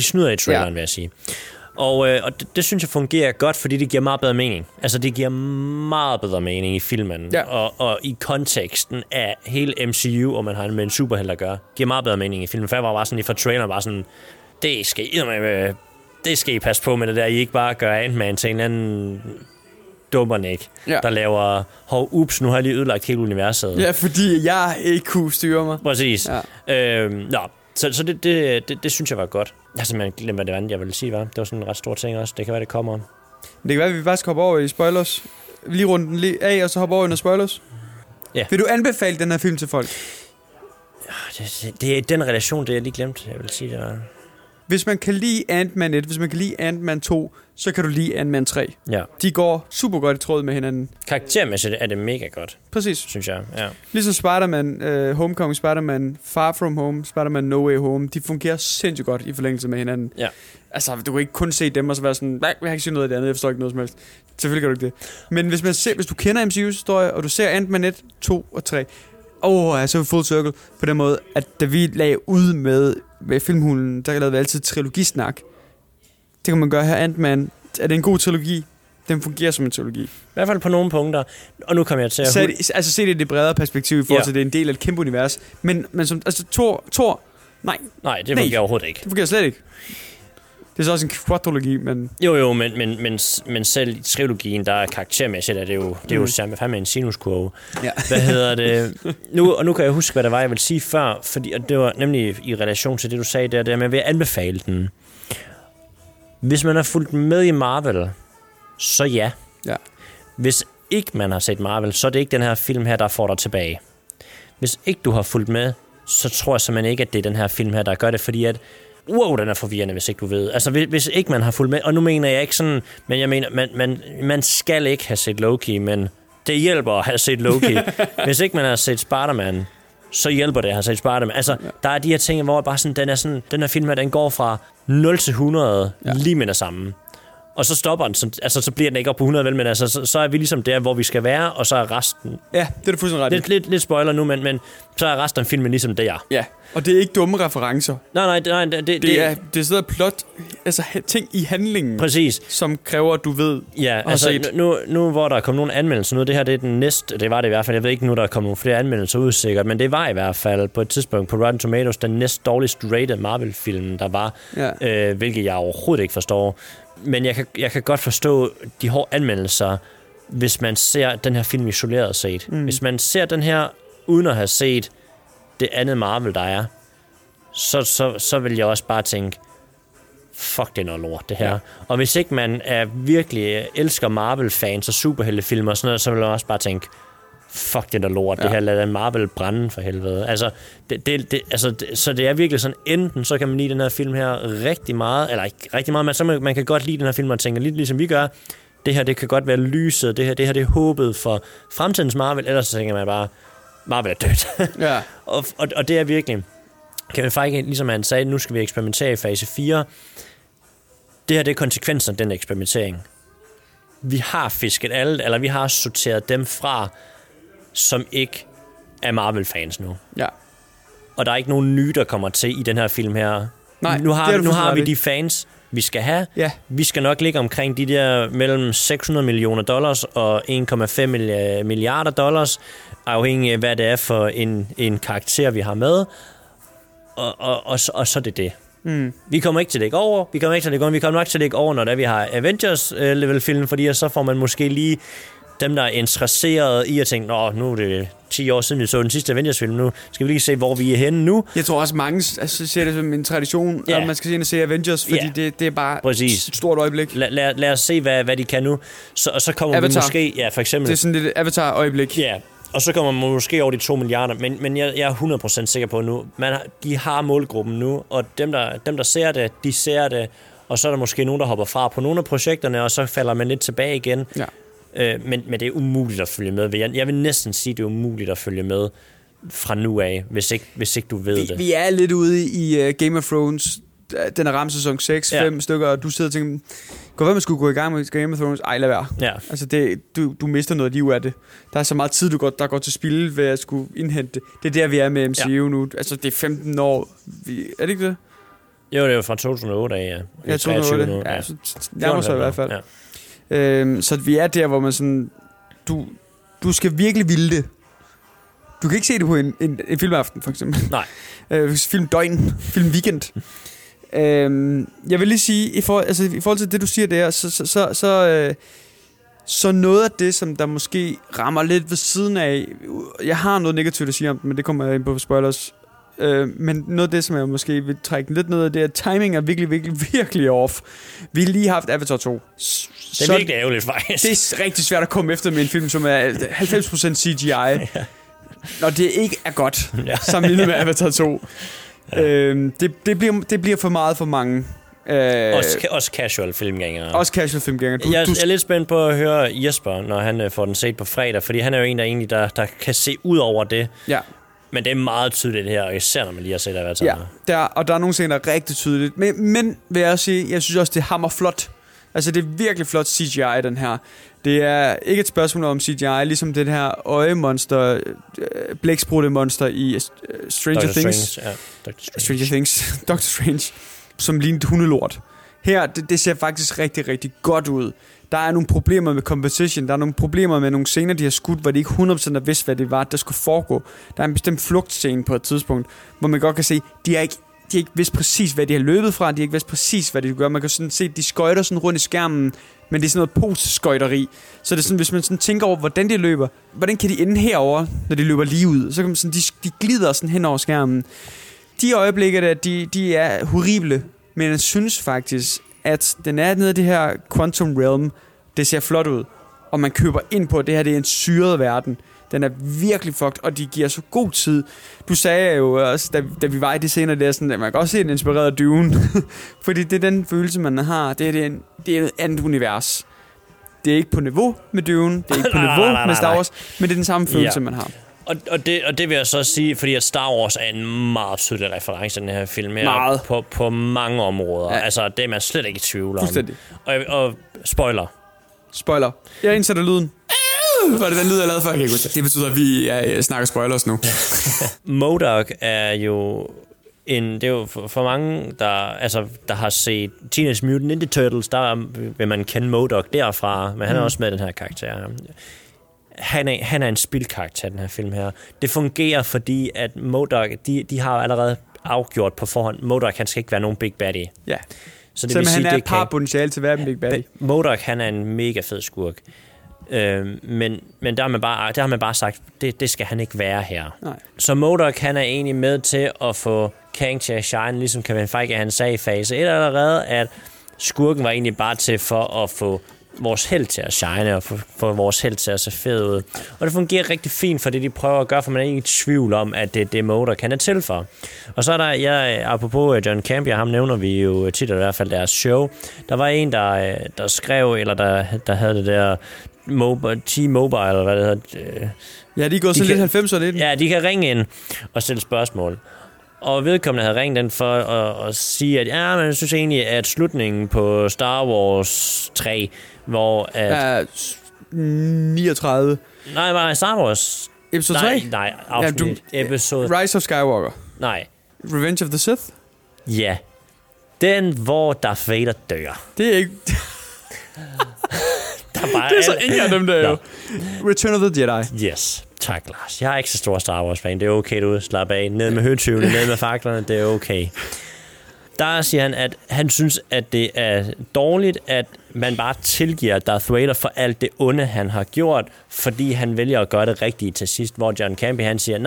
snyder i traileren, vil jeg sige. Og det synes jeg fungerer godt, fordi det giver meget bedre mening. Altså, det giver meget bedre mening i filmen. Ja. Og i konteksten af hele MCU, og man har med en superhelt at gøre, giver meget bedre mening i filmen. For jeg var bare sådan, lige fra traileren bare sådan, det skal I passe på med det der. I ikke bare gøre Ant-Man til en anden... Dumpernik, der laver, nu har jeg lige ødelagt hele universet. Ja, fordi jeg ikke kunne styre mig. Præcis. Ja. Så det synes jeg var godt. Altså, man glemmer det andet, jeg ville sige, var. Det var sådan en ret stor ting også. Det kan være, det kommer. Det kan være, at vi bare skal hoppe over i spoilers. Lige rundt den af, og så hoppe over i noget spoilers. Ja. Vil du anbefale den her film til folk? Ja, det er den relation, det jeg lige glemte, jeg vil sige, det var... Hvis man kan lide Ant-Man 1, hvis man kan lide Ant-Man 2, så kan du lide Ant-Man 3. Ja. De går super godt i tråd med hinanden. Karaktermæssigt er det mega godt. Præcis. Synes jeg, ja. Ligesom Spider-Man, Homecoming, Spider-Man Far From Home, Spider-Man No Way Home, de fungerer sindssygt godt i forlængelse med hinanden. Ja. Altså, du kan ikke kun se dem og så være sådan, nej, jeg har ikke set noget af det andet, jeg forstår ikke noget som helst. Selvfølgelig kan du ikke det. Men hvis du kender MCU-historie, og du ser Ant-Man 1, 2 og 3, så full circle på den måde, at da vi lagde ud med filmhulen, der lavede vi altid trilogisnak. Det kan man gøre her. Ant-Man, er det en god trilogi? Den fungerer som en trilogi. I hvert fald på nogle punkter. Og nu kommer jeg til at... se det i det bredere perspektiv, i forhold til, at det er en del af et kæmpe univers. Men som... Altså, Thor... Nej, det fungerer overhovedet ikke. Det fungerer slet ikke. Det er så også en quadrologi, men... Jo, men selv i trilogien, der er karaktermæssigt, det er jo, det er jo fandme en sinuskurve. Ja. Hvad hedder det? Nu kan jeg huske, hvad det var, jeg ville sige før, fordi, og det var nemlig i relation til det, du sagde der, men jeg vil anbefale den. Hvis man har fulgt med i Marvel, så ja. Hvis ikke man har set Marvel, så er det ikke den her film her, der får dig tilbage. Hvis ikke du har fulgt med, så tror jeg simpelthen ikke, at det er den her film her, der gør det, fordi at den er forvirrende, hvis ikke du ved. Altså, hvis ikke man har fulgt med, og nu mener jeg ikke sådan, men jeg mener, man skal ikke have set Loki, men det hjælper at have set Loki. Hvis ikke man har set Spider-Man, så hjælper det at have set Spider-Man. Altså, der er de her ting, hvor bare sådan, den her film her, den går fra 0 til 100 lige med det samme. Og så stopper den, altså så bliver den ikke op på 100, vel, men altså, så er vi ligesom der, hvor vi skal være, og så er resten... Ja, det er du fuldstændig ret i. Lidt spoiler nu, men så er resten af filmen ligesom der. Ja, og det er ikke dumme referencer. Nej. Det er sådan et plot, altså ting i handlingen, præcis, som kræver, at du ved... Ja, altså nu hvor der er kommet nogle anmeldelser ud, det her det er den næste, det var det i hvert fald, jeg ved ikke nu, der er kommet nogle flere anmeldelser ud sikkert, men det var i hvert fald på et tidspunkt på Rotten Tomatoes den næst dårligst rated Marvel-film, der var, hvilket jeg overhovedet ikke forstår. Men jeg kan godt forstå de hårde anmeldelser, hvis man ser den her film isoleret set. Mm. Hvis man ser den her, uden at have set det andet Marvel, der er, så vil jeg også bare tænke, fuck, det er noget lort, det her. Ja. Og hvis ikke man virkelig elsker Marvel-fans og superheltefilmer og sådan noget, så vil jeg også bare tænke, fuck, det er noget lort, det her, lad Marvel brænde for helvede. Altså, så det er virkelig sådan, enten så kan man lide den her film her rigtig meget, eller ikke rigtig meget, men så man kan godt lide den her film, og tænke lidt ligesom vi gør, det her, det kan godt være lyset, det her, det er håbet for fremtidens Marvel, ellers så tænker man bare, Marvel er dødt. Ja. og det er virkelig, Kevin Feige, ligesom han sagde, nu skal vi eksperimentere i fase 4, det her, det er konsekvensen af den eksperimentering. Vi har fisket alle, eller vi har sorteret dem fra, som ikke er Marvel-fans nu. Ja. Og der er ikke nogen nye, der kommer til i den her film her. Nej, nu har vi de fans, vi skal have. Ja. Vi skal nok ligge omkring de der mellem $600 million og $1,5 billion, afhængig af, hvad det er for en karakter, vi har med. Og så er det. Mm. Vi kommer ikke til at lægge over. Vi kommer nok til at lægge over, når vi har Avengers-level-film, fordi så får man måske lige... dem, der er interesseret i at tænke, nu er det 10 år siden, vi så den sidste Avengers-film, nu skal vi lige se, hvor vi er henne nu. Jeg tror også, mange ser det som en tradition, at man skal se ind og se Avengers, fordi det er bare et stort øjeblik. Lad os se, hvad de kan nu. Og så kommer Avatar. Vi måske... Ja, for eksempel... Det er sådan lidt Avatar-øjeblik. Ja, og så kommer man måske over de 2 milliarder, men jeg er 100% sikker på nu. De har målgruppen nu, og dem, der ser det, de ser det, og så er der måske nogen, der hopper fra på nogle af projekterne, og så falder man lidt tilbage igen. Ja. Men det er umuligt at følge med. Jeg vil næsten sige, at det er umuligt at følge med fra nu af, hvis ikke du ved det. Vi er lidt ude i Game of Thrones. Den er ramt sæson 6, 5 stykker, og du sidder og tænker, gå hvad man skulle gå i gang med Game of Thrones? Ej, lad være. Ja. Altså, du mister noget liv af det. Der er så meget tid, der går til spil, hvad jeg skulle indhente. Det er der, vi er med MCU nu. Altså, det er 15 år. Er det ikke det? Jo, det er fra 2008 af, ja. 2008. Nu. Ja, så nærmere så i hvert fald. Ja. Så vi er der, hvor man sådan... Du skal virkelig ville det. Du kan ikke se det på en filmaften, for eksempel. Nej. Filmdøgn. Filmweekend. Jeg vil lige sige, i forhold til det, du siger der, så noget af det, som der måske rammer lidt ved siden af... Jeg har noget negativt at sige om det, men det kommer jeg ind på spoilers. Men noget af det, som jeg måske vil trække lidt ned af, det er, at timing er virkelig, virkelig, virkelig off. Vi har lige haft Avatar 2. Det er virkelig ærgerligt, faktisk. Det er rigtig svært at komme efter med en film, som er 90% CGI. Ja. Når det ikke er godt, sammenlignet med Avatar 2. Ja. Det bliver for meget for mange. Også casual filmgængere. Jeg er lidt spændt på at høre Jesper, når han får den set på fredag, fordi han er jo en, der egentlig der kan se ud over det. Ja. Men det er meget tydeligt her, især når man lige har set Avatar. Ja, der er nogle scener, der er rigtig tydeligt. Men vil jeg også sige, jeg synes også, det hammer flot. Altså, det er virkelig flot CGI, den her. Det er ikke et spørgsmål om CGI, ligesom den her øjemonster, blæksprutte-monster i Doctor Strange, som lignede hundelort. Her, det ser faktisk rigtig, rigtig godt ud. Der er nogle problemer med composition. Der er nogle problemer med nogle scener, de har skudt, hvor de ikke 100% vidste, hvad det var, der skulle foregå. Der er en bestemt flugtscene på et tidspunkt, hvor man godt kan se, de har ikke de ikke vidste præcis, hvad de har løbet fra. De har ikke vidste præcis, hvad de skulle gøre. Man kan sådan se, de skøjter sådan rundt i skærmen, men det er sådan noget poseskøjteri. Så det er sådan, hvis man sådan tænker over, hvordan de løber, hvordan kan de ende herover, når de løber lige ud? Så kan man sådan, de glider sådan hen over skærmen. De øjeblikke, der, de er horrible, men jeg synes faktisk, at den er nede i det her Quantum Realm, det ser flot ud, og man køber ind på, at det her det er en syret verden. Den er virkelig fucked, og de giver så god tid. Du sagde jo også, da vi var i de scener, det er sådan, at man kan også se den inspireret af Dune. Fordi det er den følelse, man har. Det er et andet univers. Det er ikke på niveau med Dune, det er ikke på niveau med Star Wars, men det er den samme følelse, man har. Og det vil jeg så sige, fordi at Star Wars er en meget tydelig reference i den her film her, på mange områder. Ja. Altså, det er man slet ikke i tvivl om. Og spoiler. Jeg indsætter lyden. Var det den lyd, jeg lavede før? Det betyder, at vi snakker spoilers nu. M.O.D.O.K. er jo det er jo for mange, der har set Teenage Mutant Ninja Turtles, der vil man kende M.O.D.O.K. derfra, men han er også med den her karakter. Han er en spilkarakter, den her film her. Det fungerer, fordi at M.O.D.O.K., de har allerede afgjort på forhånd, M.O.D.O.K., han skal ikke være nogen big baddie. Ja. Så det vil sige, han er et par potentiale til at være en big baddie. M.O.D.O.K., han er en mega fed skurk. Men der har man bare sagt, det skal han ikke være her. Nej. Så M.O.D.O.K. han er egentlig med til at få Kang til at shine, ligesom Kevin Feige han sagde i fase 1 allerede, at skurken var egentlig bare til for at få vores held til at shine, og få vores held til at se fed ud. Og det fungerer rigtig fint for det, de prøver at gøre, for man er ikke i tvivl om, at det er det, M.O.D.O.K. han er til for. Og så er der, apropos John Campia, ham nævner vi jo tit, i hvert fald deres show. Der var en, der skrev, eller der havde det der T-Mobile, eller hvad det hedder. Ja, de er gået sådan lidt 90'erne inden. Ja, de kan ringe ind og stille spørgsmål. Og vedkommende havde ringet den for at sige, at men jeg synes egentlig, at slutningen på Star Wars 3, hvor at 39... Nej, var det Star Wars? Episode 3? Nej, afsnit. Ja, episode... Rise of Skywalker. Nej. Revenge of the Sith? Ja. Den, hvor Darth Vader dør. Det er ikke... Det er så ingen af dem, der jo. Return of the Jedi. Yes. Tak, Lars. Jeg er ikke så stor Star Wars-fan. Det er okay, du slapper af. Ned med høntyvene, ned med faklerne. Det er okay. Der siger han, at han synes, at det er dårligt, at man bare tilgiver Darth Vader for alt det onde, han har gjort, fordi han vælger at gøre det rigtige til sidst, hvor John Campbell, han siger,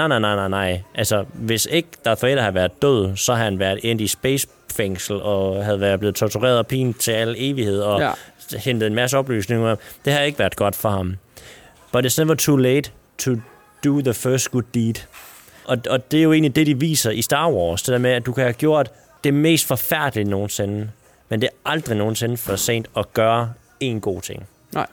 nej. Altså, hvis ikke Darth Vader havde været død, så havde han været endt i space-fængsel, og havde været blevet tortureret og pint til al evighed, og hentet en masse oplysninger. Det har ikke været godt for ham. But it's never too late to do the first good deed. Og det er jo egentlig det, de viser i Star Wars. Det der med, at du kan have gjort det mest forfærdelige nogensinde, men det er aldrig nogensinde for sent at gøre en god ting. Nej.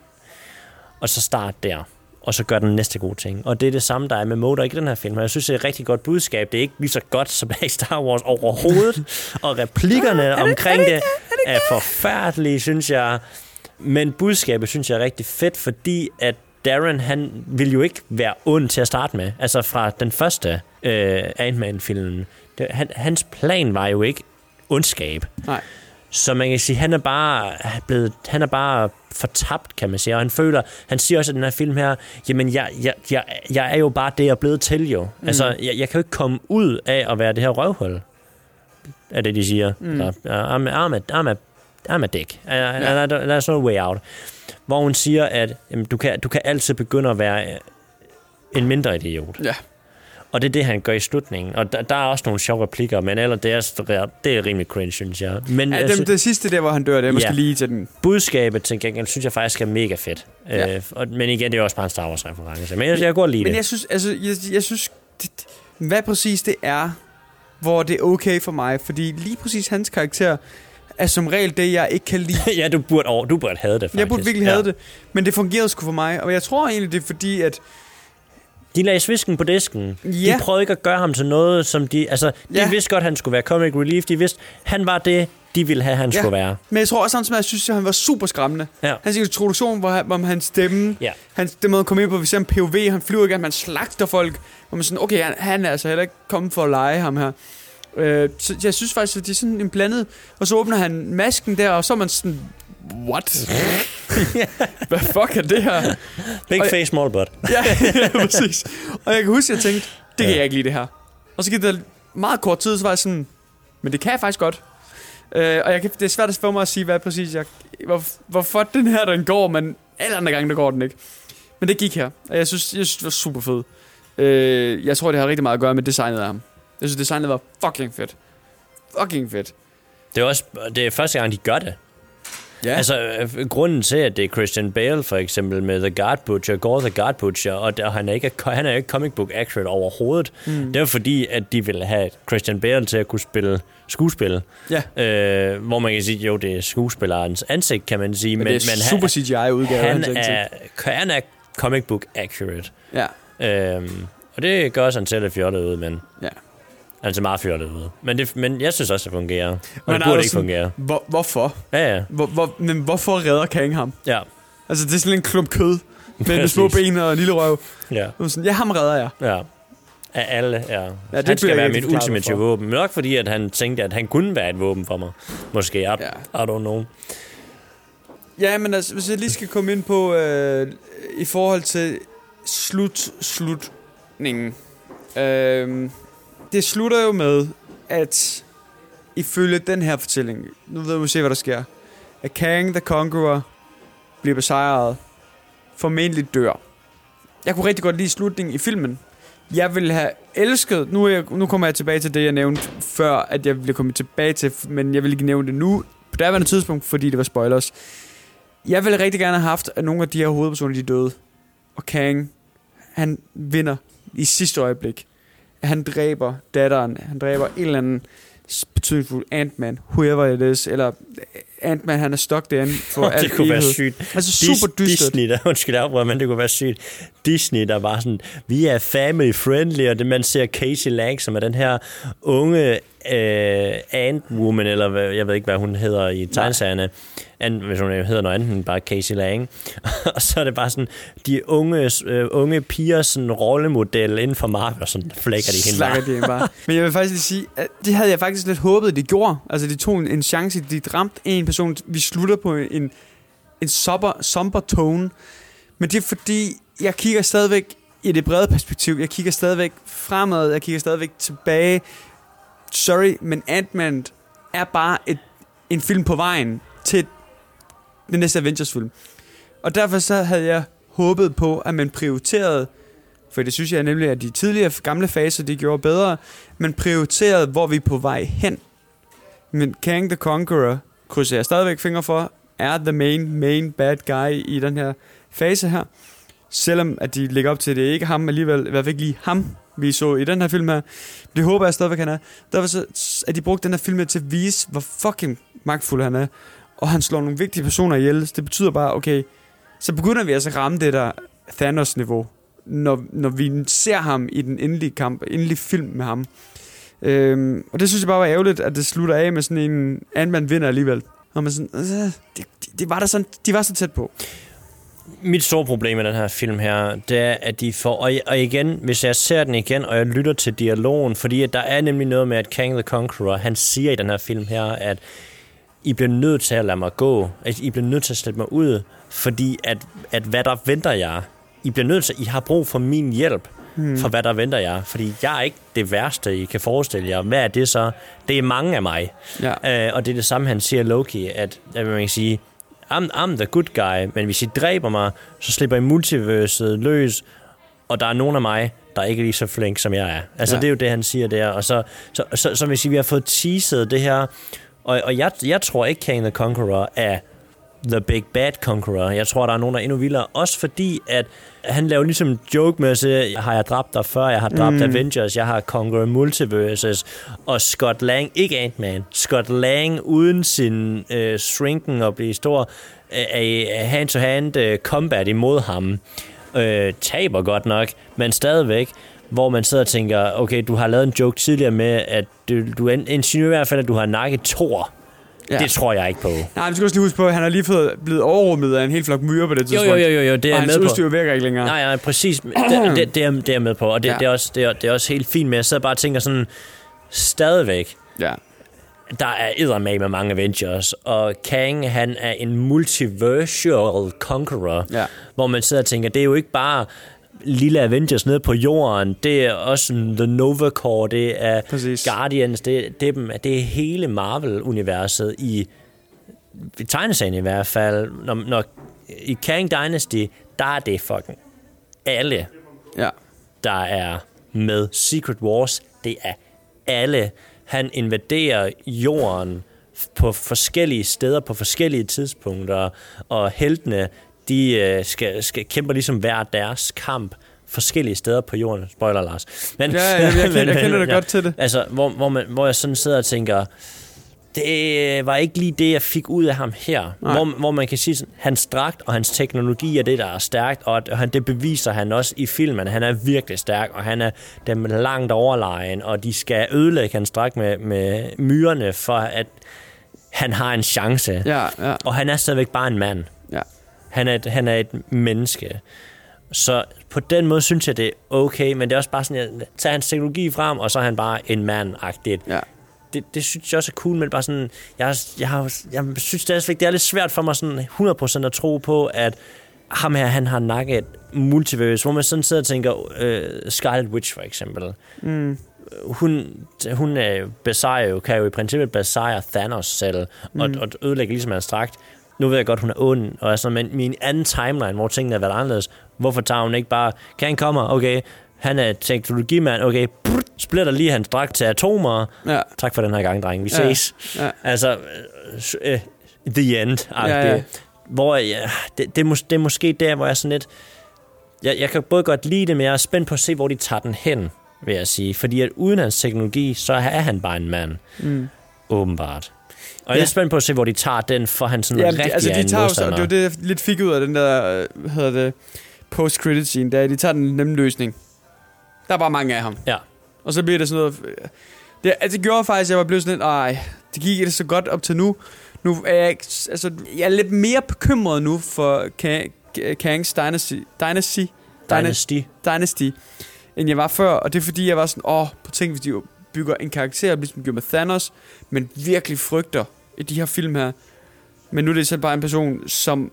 Og så start der, og så gør den næste gode ting. Og det er det samme, der er med M.O.D.O.K. i den her film. Og jeg synes, det er et rigtig godt budskab. Det er ikke lige så godt som i Star Wars overhovedet. Og replikkerne omkring det er forfærdelige, synes jeg. Men budskabet synes jeg er rigtig fedt, fordi at Darren, han ville jo ikke være ond til at starte med. Altså fra den første Ant-Man-filmen. Hans plan var jo ikke ondskab. Nej. Så man kan sige, han er bare fortabt, kan man sige. Og han siger også i den her film her, jamen jeg er jo bare det, jeg er blevet til jo. Altså, jeg kan jo ikke komme ud af at være det her røvhul. Er det, de siger. I'm a dick. There's no way out. Hvor hun siger, at jamen, du kan altid begynde at være en mindre idiot. Ja. Og det er det, han gør i slutningen. Og der er også nogle sjove replikker, men ellers det er rimelig cringe, synes jeg. Men, det sidste der, hvor han dør, det er måske lige til den. Budskabet til gengæld, synes jeg faktisk er mega fedt. Ja. Men igen, det er også bare en Star Wars-reference. Men jeg går lige det. Men jeg synes, hvad præcis det er, hvor det er okay for mig. Fordi lige præcis hans karakter er som regel det, jeg ikke kan lide. Ja, du burde have det, faktisk. Jeg burde virkelig have det. Men det fungerede sgu for mig. Og jeg tror egentlig, det er fordi, at de lagde svisken på disken. Yeah. De prøvede ikke at gøre ham til noget, som de... Altså, de vidste godt, han skulle være comic relief. De vidste, han var det, de ville have, han skulle være. Men jeg tror også, at jeg synes, at han var super skræmmende. Ja. Hans introduktion, hvor hans stemme... Ja. Det måde at komme ind på, vi ser en POV, han flyver igen, han slagter folk. Hvor man sådan, okay, han er altså heller ikke kommet for at lege ham her. Så jeg synes faktisk, at de er sådan en blandet... Og så åbner han masken der, og så er man sådan... What? Hvad fuck er det her? Big face, small butt. ja, præcis. Og jeg kan huske, at jeg tænkte, det kan jeg ikke lide det her. Og så gik der meget kort tid, så var jeg sådan, Men det kan jeg faktisk godt. Og jeg kan, det er svært for mig at sige, hvad præcis jeg... Hvorfor den her, den går, men alle andre gange, der går den ikke. Men det gik her, og jeg synes det var super fed. Jeg tror, det har rigtig meget at gøre med designet af ham. Jeg synes, designet var fucking fedt. Fucking fedt. Det er også det er første gang, de gør det. Yeah. Altså, grunden til, at det er Christian Bale, for eksempel, med The Guard Butcher, Gore the Guard Butcher, og der, han er ikke comic book accurate overhovedet. Mm. Det var fordi, at de ville have Christian Bale til at kunne spille skuespil. Yeah. Hvor man kan sige, jo, det er skuespillerens ansigt, kan man sige. Men det er super CGI-udgave. Han er comic book accurate. Yeah. Og det gør sådan selv at fjollet ud, men... Yeah. Altså meget fjollet ud. Men jeg synes også, det fungerer. Og men det burde ikke fungere. Hvorfor? Ja. Men hvorfor redder Kang ham? Ja. Altså, det er sådan en klump kød. Med små ben og en lille røv. Ja. Sådan, ham redder jeg. Ja. Af alle, ja. Han skal være mit ultimative våben. Men nok fordi, at han tænkte, at han kunne være et våben for mig. Måske. I don't know. Ja, men altså, hvis jeg lige skal komme ind på... i forhold til slutningen... Det slutter jo med, at ifølge den her fortælling, nu ved vi se, hvad der sker, at Kang the Conqueror bliver besejret, formentlig dør. Jeg kunne rigtig godt lide slutningen i filmen. Jeg ville have elsket, nu kommer jeg tilbage til det, jeg nævnte før, at jeg ville komme tilbage til, men jeg ville ikke nævne det nu, på derværende tidspunkt, fordi det var spoilers. Jeg ville rigtig gerne have haft, at nogle af de her hovedpersoner, de døde, og Kang, han vinder i sidste øjeblik. Han dræber datteren, han dræber en eller anden betydningsfuld Ant-Man, whoever it is, eller Ant-Man, han er stuck derinde for alt evighed. Det kunne være sygt. Altså super dystert. Det kunne være sygt. Disney, der var sådan, vi er family friendly, og det man ser Casey Lang, som er den her unge Ant-Woman, eller jeg ved ikke, hvad hun hedder i tegneserierne. Hvis hun hedder noget andet, bare Casey Lang. Og så er det bare sådan, de unge piger, sådan rollemodel inden for Marvel, og sådan flækker de hende bare. Men jeg vil faktisk lige sige, at det havde jeg faktisk lidt håbet, de gjorde. Altså, de tog en chance, de ramte en person, vi slutter på en somber tone. Men det er fordi, jeg kigger stadigvæk i det brede perspektiv, jeg kigger stadigvæk fremad, jeg kigger stadigvæk tilbage. Sorry, men Ant-Man er bare en film på vejen til den næste Avengers-film. Og derfor så havde jeg håbet på, at man prioriterede, for det synes jeg nemlig, at de tidligere gamle faser, de gjorde bedre, men prioriterede, hvor vi er på vej hen. Men Kang the Conqueror, krydser jeg stadigvæk fingre for, er the main bad guy i den her fase her. Selvom at de lægger op til, at det ikke er ham alligevel, i hvert fald ikke lige ham, vi så i den her film her. Det håber jeg stadigvæk, han er. Derfor så, at de brugte den her film her til at vise, hvor fucking magtfuld han er. Og han slår nogle vigtige personer ihjel. Det betyder bare, okay, så begynder vi altså at ramme det der Thanos-niveau, når vi ser ham i den endelige kamp, endelige film med ham. Og det synes jeg bare var ærgerligt, at det slutter af med sådan en anden mand vinder alligevel. Og man sådan, de var så tæt på. Mit store problem med den her film her, det er, at de får... Og igen, hvis jeg ser den igen, og jeg lytter til dialogen, fordi der er nemlig noget med, at Kang the Conqueror, han siger i den her film her, at I bliver nødt til at lade mig gå. At I bliver nødt til at slippe mig ud, fordi at hvad der venter jer. I har brug for min hjælp for hvad der venter jer. Fordi jeg er ikke det værste, I kan forestille jer. Hvad er det så? Det er mange af mig. Ja. Og det er det samme, han siger Loki, at man kan sige... I'm the good guy, men hvis I dræber mig, så slipper I multiverset løs, og der er nogen af mig, der er ikke lige så flink, som jeg er. Altså, Det er jo det, han siger der. Og så vil sige, vi har fået teaset det her, og jeg tror ikke, Kang the Conqueror er the big bad conqueror. Jeg tror, der er nogen, der er endnu vildere. Også fordi, at han laver ligesom en joke med at sige, har jeg dræbt dig før? Jeg har dræbt Avengers. Jeg har conquered multiverses. Og Scott Lang, ikke Ant-Man. Scott Lang uden sin shrinken og blive stor hand-to-hand combat imod ham. Taber godt nok, men stadigvæk. Hvor man sidder og tænker, okay, du har lavet en joke tidligere med, at du insinuerer i hvert fald, at du har nakket Thor. Ja. Det tror jeg ikke på. Nej, vi skal også lige huske på, at han har lige blevet overrummet af en hel flok myrer på det tidspunkt. Jo, det er med på. Og hans udstyr virker ikke længere. Nej, præcis. Det er med på, og det er også helt fint med. Jeg sidder bare og tænker sådan, stadigvæk, der er eddermame med mange Avengers, og Kang, han er en multiversal conqueror, hvor man sidder og tænker, det er jo ikke bare... lille Avengers nede på jorden, det er også The Nova Corps, det er præcis. Guardians, det er hele Marvel-universet i tegneserien i hvert fald. Når i Kang Dynasty, der er det fucking alle, ja. Der er med. Secret Wars, det er alle. Han invaderer jorden på forskellige steder, på forskellige tidspunkter, og heltene, de skal kæmpe ligesom hver deres kamp forskellige steder på jorden. Spoiler, Lars. Men, jeg kender det godt til det. Altså, hvor jeg sådan sidder og tænker, det var ikke lige det, jeg fik ud af ham her. Hvor man kan sige, sådan, hans dragt og hans teknologi er det, der er stærkt, og det beviser han også i filmen. Han er virkelig stærk, og han er dem langt overlegen, og de skal ødelægge hans dragt med myrerne, for at han har en chance. Ja, ja. Og han er stadigvæk bare en mand. Ja. Han er et menneske. Så på den måde synes jeg, det er okay, men det er også bare sådan, at tager hans teknologi frem, og så er han bare en mand-agtigt. Ja. Det synes jeg også er cool, men bare sådan, jeg synes stadigvæk, det er lidt svært for mig sådan 100% at tro på, at ham her, han har nakket multiverse, hvor man sådan sidder og tænker, Scarlet Witch for eksempel. Mm. Hun kan jo i princippet besejre Thanos selv, og ødelægge ligesom hans dragt. Nu ved jeg godt, hun er ond, og sådan, men min anden timeline, hvor tingene har været anderledes, hvorfor tager hun ikke bare, kan han komme, okay, han er teknologimand, okay, splitter lige hans dragt til atomer. Ja. Tak for den her gang, dreng. Vi ses. Ja. Ja. Altså, the end. Ja, ja. Hvor ja, det er måske der, hvor jeg sådan lidt... Jeg kan både godt lide det, men jeg er spændt på at se, hvor de tager den hen, vil jeg sige. Fordi at uden hans teknologi, så er han bare en mand. Mm. Åbenbart. Og jeg er spændt på at se, hvor de tager den, for han sådan rigtig altså, de tager også, og det var det, jeg lidt fik ud af den der, post-credit scene, der de tager den nemme løsning. Der er bare mange af ham. Ja. Og så bliver det sådan noget... Det gjorde faktisk, at jeg var blevet sådan lidt... Ej, det gik ikke så godt op til nu. Nu er jeg, altså, jeg er lidt mere bekymret nu for Kangs Dynasty, end jeg var før. Og det er fordi, jeg var sådan... på ting, hvis de bygger en karakter, ligesom de gjorde med Thanos, men virkelig frygter i de her film her. Men nu er det selv bare en person, som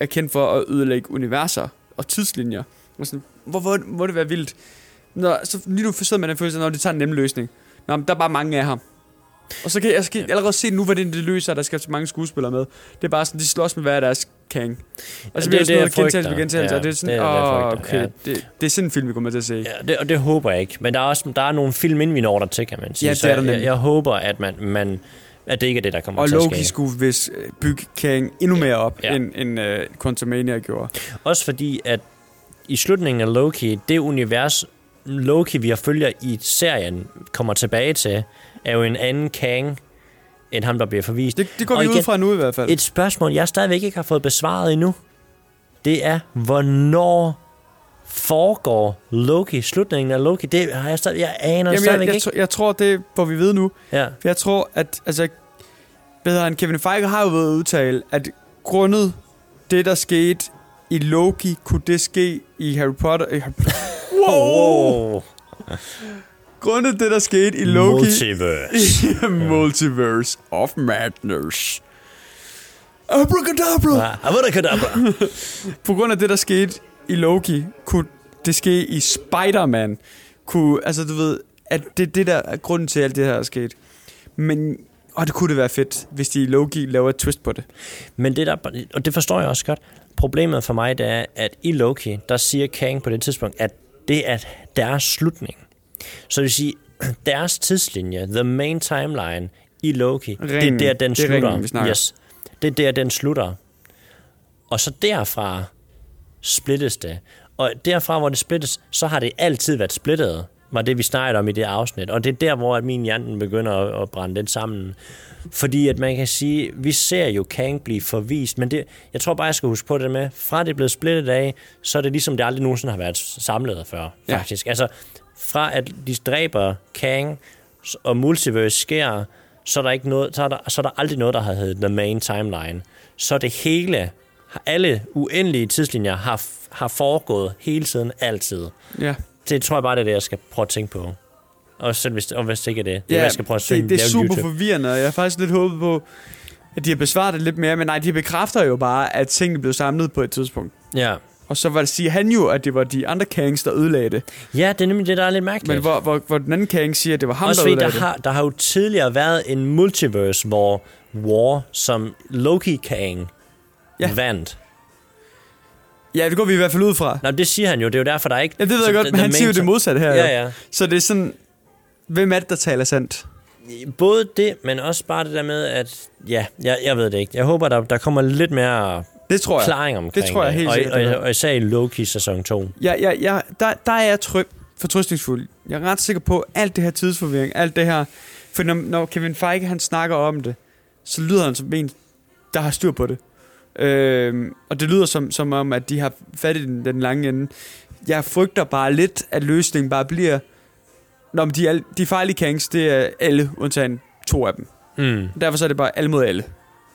er kendt for at ødelægge universer og tidslinjer. Og sådan, hvor må det være vildt? Nå, så lige nu sidder man den følelse, når de tager en nem løsning. Nå, der er bare mange af ham. Og så kan jeg allerede se nu, hvordan det løser, der skal så mange skuespillere med. Det er bare sådan, de slås med, hvad er deres Kang. Og så bliver det sådan noget gentagelse, og det er sådan, okay, det er sådan en film, vi kommer til at se. Ja, og det håber jeg ikke. Men der er også nogle film, inden vi når der til, kan man sige. Ja, det er der nemlig. Jeg håber, at man... at det ikke er det, der kommer og til at ske. Og Loki skulle vist bygge Kang endnu mere op, end Quantumania gjorde. Også fordi, at i slutningen af Loki, det univers... Loki, vi har følger i serien, kommer tilbage til, er jo en anden Kang, end ham, der bliver forvist. Det går vi ud fra nu i hvert fald. Et spørgsmål, jeg stadigvæk ikke har fået besvaret endnu, det er, hvornår foregår Loki, slutningen af Loki? Det har jeg stadig, jeg aner stadigvæk ikke. Jeg tror, det får vi ved nu. Ja. Jeg tror, at Kevin Feige har jo været udtale, at grundet det, der skete i Loki, kunne det ske i Harry Potter... Wow. Grundet det, der skete i Loki... Multiverse of Madness. Abracadabra. På grund af det, der skete i Loki, kunne det ske i Spider-Man. At det der er grunden til alt det her, der er sket. Men... og det kunne det være fedt, hvis de i Loki laver et twist på det. Men det der... og det forstår jeg også godt. Problemet for mig, det er, at i Loki, der siger Kang på det tidspunkt, at det er deres slutning. Så det vil sige, deres tidslinje, the main timeline i Loki, ringen. Det er der, den slutter. Det er der, den slutter. Og så derfra splittes det. Og derfra, hvor det splittes, så har det altid været splittet, var det, vi snakkede om i det afsnit. Og det er der, hvor min hjerne begynder at brænde den sammen. Fordi at man kan sige, vi ser jo Kang blive forvist, men det, jeg tror bare, jeg skal huske på det med, fra det er blevet splittet af, så er det ligesom, det aldrig nogensinde har været samlet før, faktisk. Ja. Altså, fra at de dræber Kang, og multiverse sker, så er der ikke noget, så er der aldrig noget, der har heddet The Main Timeline. Så det hele, alle uendelige tidslinjer, har foregået hele tiden, altid. Ja. Det tror jeg bare, det er det, jeg skal prøve at tænke på. Og selv hvis det ikke er det. Ja, jeg skal prøve at se, det er super YouTube. Forvirrende, og jeg har faktisk lidt håbet på, at de har besvaret det lidt mere. Men nej, de bekræfter jo bare, at tingene blev samlet på et tidspunkt. Ja. Og så var det, siger han jo, at det var de andre Kangs, der ødelagde det. Ja, det er nemlig det, der er lidt mærkeligt. Men hvor den anden Kang siger, at det var ham, også der ødelagde det. Der har jo tidligere været en multiverse, hvor War, som Loki Kang vandt. Ja, det går vi i hvert fald ud fra. Nå, det siger han jo. Det er jo derfor, der er ikke... Ja, det ved jeg godt, men han siger jo det modsatte her. Ja, ja. Så det er sådan... Hvem er det, der taler sandt? Både det, men også bare det der med, at... Ja, jeg ved det ikke. Jeg håber, der kommer lidt mere... Det tror jeg. Klaring omkring det. Tror jeg helt sikkert. Og især i Loki sæson 2. Ja, der er jeg fortrøstningsfuld. Jeg er ret sikker på, alt det her tidsforvirring, alt det her... For når Kevin Feige, han snakker om det, så lyder han som en, der har styr på det. Og det lyder som om, at de har fat i den lange ende. Jeg frygter bare lidt, at løsningen bare bliver... Nå, men de farlige Kangs, det er alle, undtagen 2 af dem. Mm. Derfor så er det bare alle mod alle.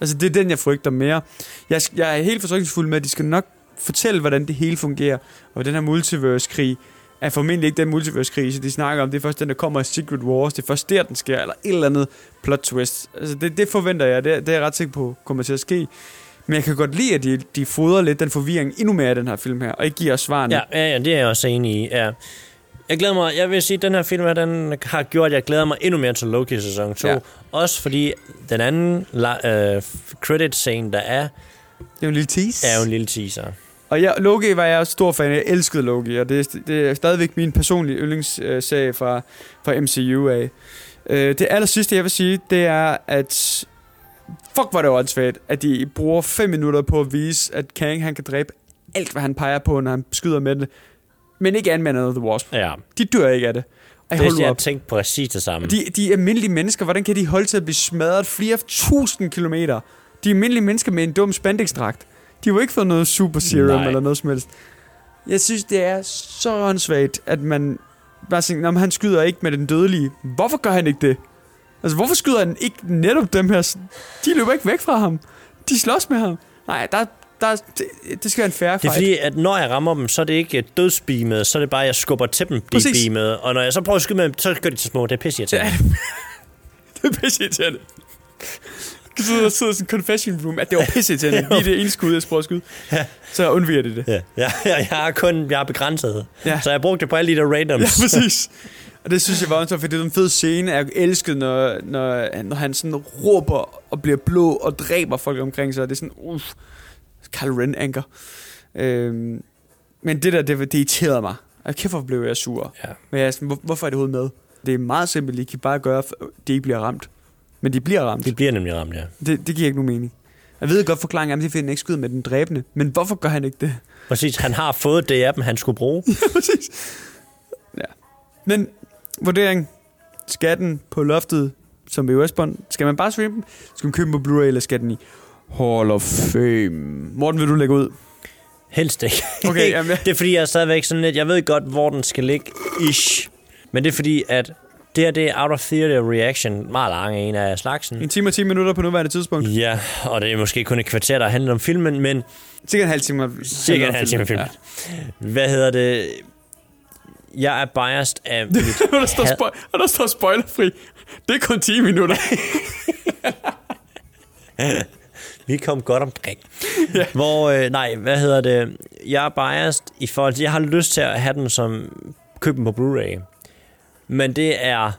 Altså, det er den, jeg frygter mere. Jeg er helt fortrøstningsfuld med, at de skal nok fortælle, hvordan det hele fungerer. Og den her multiverse-krig er formentlig ikke den multiverse-krig, så de snakker om. Det er først den, der kommer i Secret Wars. Det er først der, den sker, eller et eller andet plot twist. Altså, det forventer jeg. Det er jeg ret sikker på, kommer til at ske. Men jeg kan godt lide, at de fodrer lidt den forvirring endnu mere af den her film her, og ikke giver os svarene. Ja, det er jeg også enig i, ja. Jeg glæder mig, jeg vil sige, at den her film her, den har gjort, at jeg glæder mig endnu mere til Loki sæson 2. Ja. Også fordi den anden credit scene, der er... Det er jo en lille tease. Er jo en lille teaser. Og Loki var jeg også stor fan af. Jeg elskede Loki, og det er stadigvæk min personlige yndlingsserie fra MCU af. Det allersidste, jeg vil sige, det er, at... Fuck, var det åndssvagt, at de bruger 5 minutter på at vise, at Kang, han kan dræbe alt, hvad han peger på, når han skyder med det. Men ikke Ant-Man and the Wasp. Ja. De dør ikke af det. Jeg tænkte præcis det samme. De almindelige mennesker, hvordan kan de holde til at blive smadret flere 1000 kilometer? De almindelige mennesker med en dum spandexdragt. De har jo ikke fået noget super serum eller noget som helst. Jeg synes, det er så åndssvagt, at man bare tænker, han skyder ikke med den dødelige. Hvorfor gør han ikke det? Altså, hvorfor skyder han ikke netop dem her? De løber ikke væk fra ham. De slås med ham. Nej, det skal være en fair fight. Det er fordi, at når jeg rammer dem, så er det ikke dødsbeamet, så er det bare, at jeg skubber til dem, de er beamet. Og når jeg så prøver at skyde med dem, så gør de så små. Det er pisseirriterende. Ja. Det er pisseirriterende. Så sidder sådan en confession room, at det var pisseirriterende. Lige det ene skud, jeg prøver at skyde. Ja. Så undviger det. Ja. Jeg har begrænset. Ja. Så jeg brugte det på alle de der randoms. Ja, præcis. Og det synes jeg var så, for det er en fed scene. Jeg elskede, når han sådan råber og bliver blå og dræber folk omkring sig. Det er sådan, Kylo Ren anker. Men det der, det irriterede mig. Og kæft, hvor blev jeg sur. Ja. Men jeg er sådan, hvorfor er det overhovedet med? Det er meget simpelt. De kan bare gøre, at de ikke bliver ramt. Men de bliver ramt. De bliver nemlig ramt, ja. Det giver ikke nogen mening. Jeg ved godt forklaringen af, at han ikke skyder med den dræbende. Men hvorfor gør han ikke det? Præcis, han har fået det af dem, han skulle bruge. Ja, præcis. Ja. Men... Vurdering. Skatten på loftet som VHS-bånd. Skal man bare streame den? Skal man købe på Blu-ray, eller skal den i Hall of Fame? Morten, vil du lægge ud? Helst ikke. Okay, jamen. Det er fordi, jeg er stadigvæk sådan lidt... Jeg ved godt, hvor den skal ligge. Ish. Men det er fordi, at det her, det er out of theater reaction. Meget lang en af slagsen. 1 time og 10 minutter på nuværende tidspunkt. Ja, og det er måske kun et kvarter, der handler om filmen, men... Cirka en halv time af film. Ja. Hvad hedder det... Jeg er biased af... Og der står spoilerfri. Det er kun 10 minutter. Vi kom godt omkring. Yeah. Jeg er biased i forhold til... Jeg har lyst til at have den som... Køb den på Blu-ray. Men det er...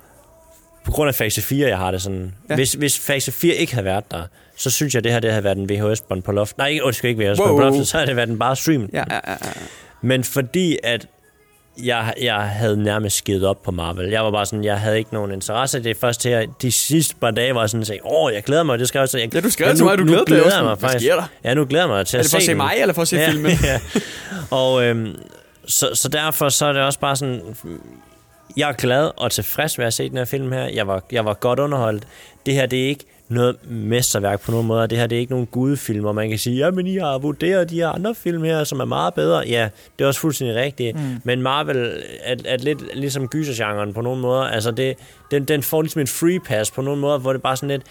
På grund af fase 4, jeg har det sådan. Ja. Hvis fase 4 ikke havde været der, så synes jeg, det her det havde været en VHS-bånd på loft. Nej, det skal ikke være VHS-bånd på loft. Så havde det været den bare streamet. Ja. Men fordi at... Jeg havde nærmest givet op på Marvel. Jeg var bare sådan, jeg havde ikke nogen interesse. Det er først her, de sidste par dage var sådan, at jeg glæder mig, det skal også. Ja, du skrev til mig, du glæder dig også. Hvad sker der? Ja, nu glæder mig til at se. Er det for at se mig, eller for at se filmen? Ja. Og så derfor så er det også bare sådan, jeg er glad og tilfreds ved at se den her film her. Jeg var godt underholdt. Det her, det er ikke noget mesterværk på nogen måde. Det her, det er ikke nogen gudefilm, hvor man kan sige, jamen I har vurderet de her andre film her, som er meget bedre. Ja, det er også fuldstændig rigtigt. Mm. Men Marvel er lidt ligesom gysergenren på nogen måde. Altså, den får ligesom en free pass på nogen måde, hvor det bare sådan lidt...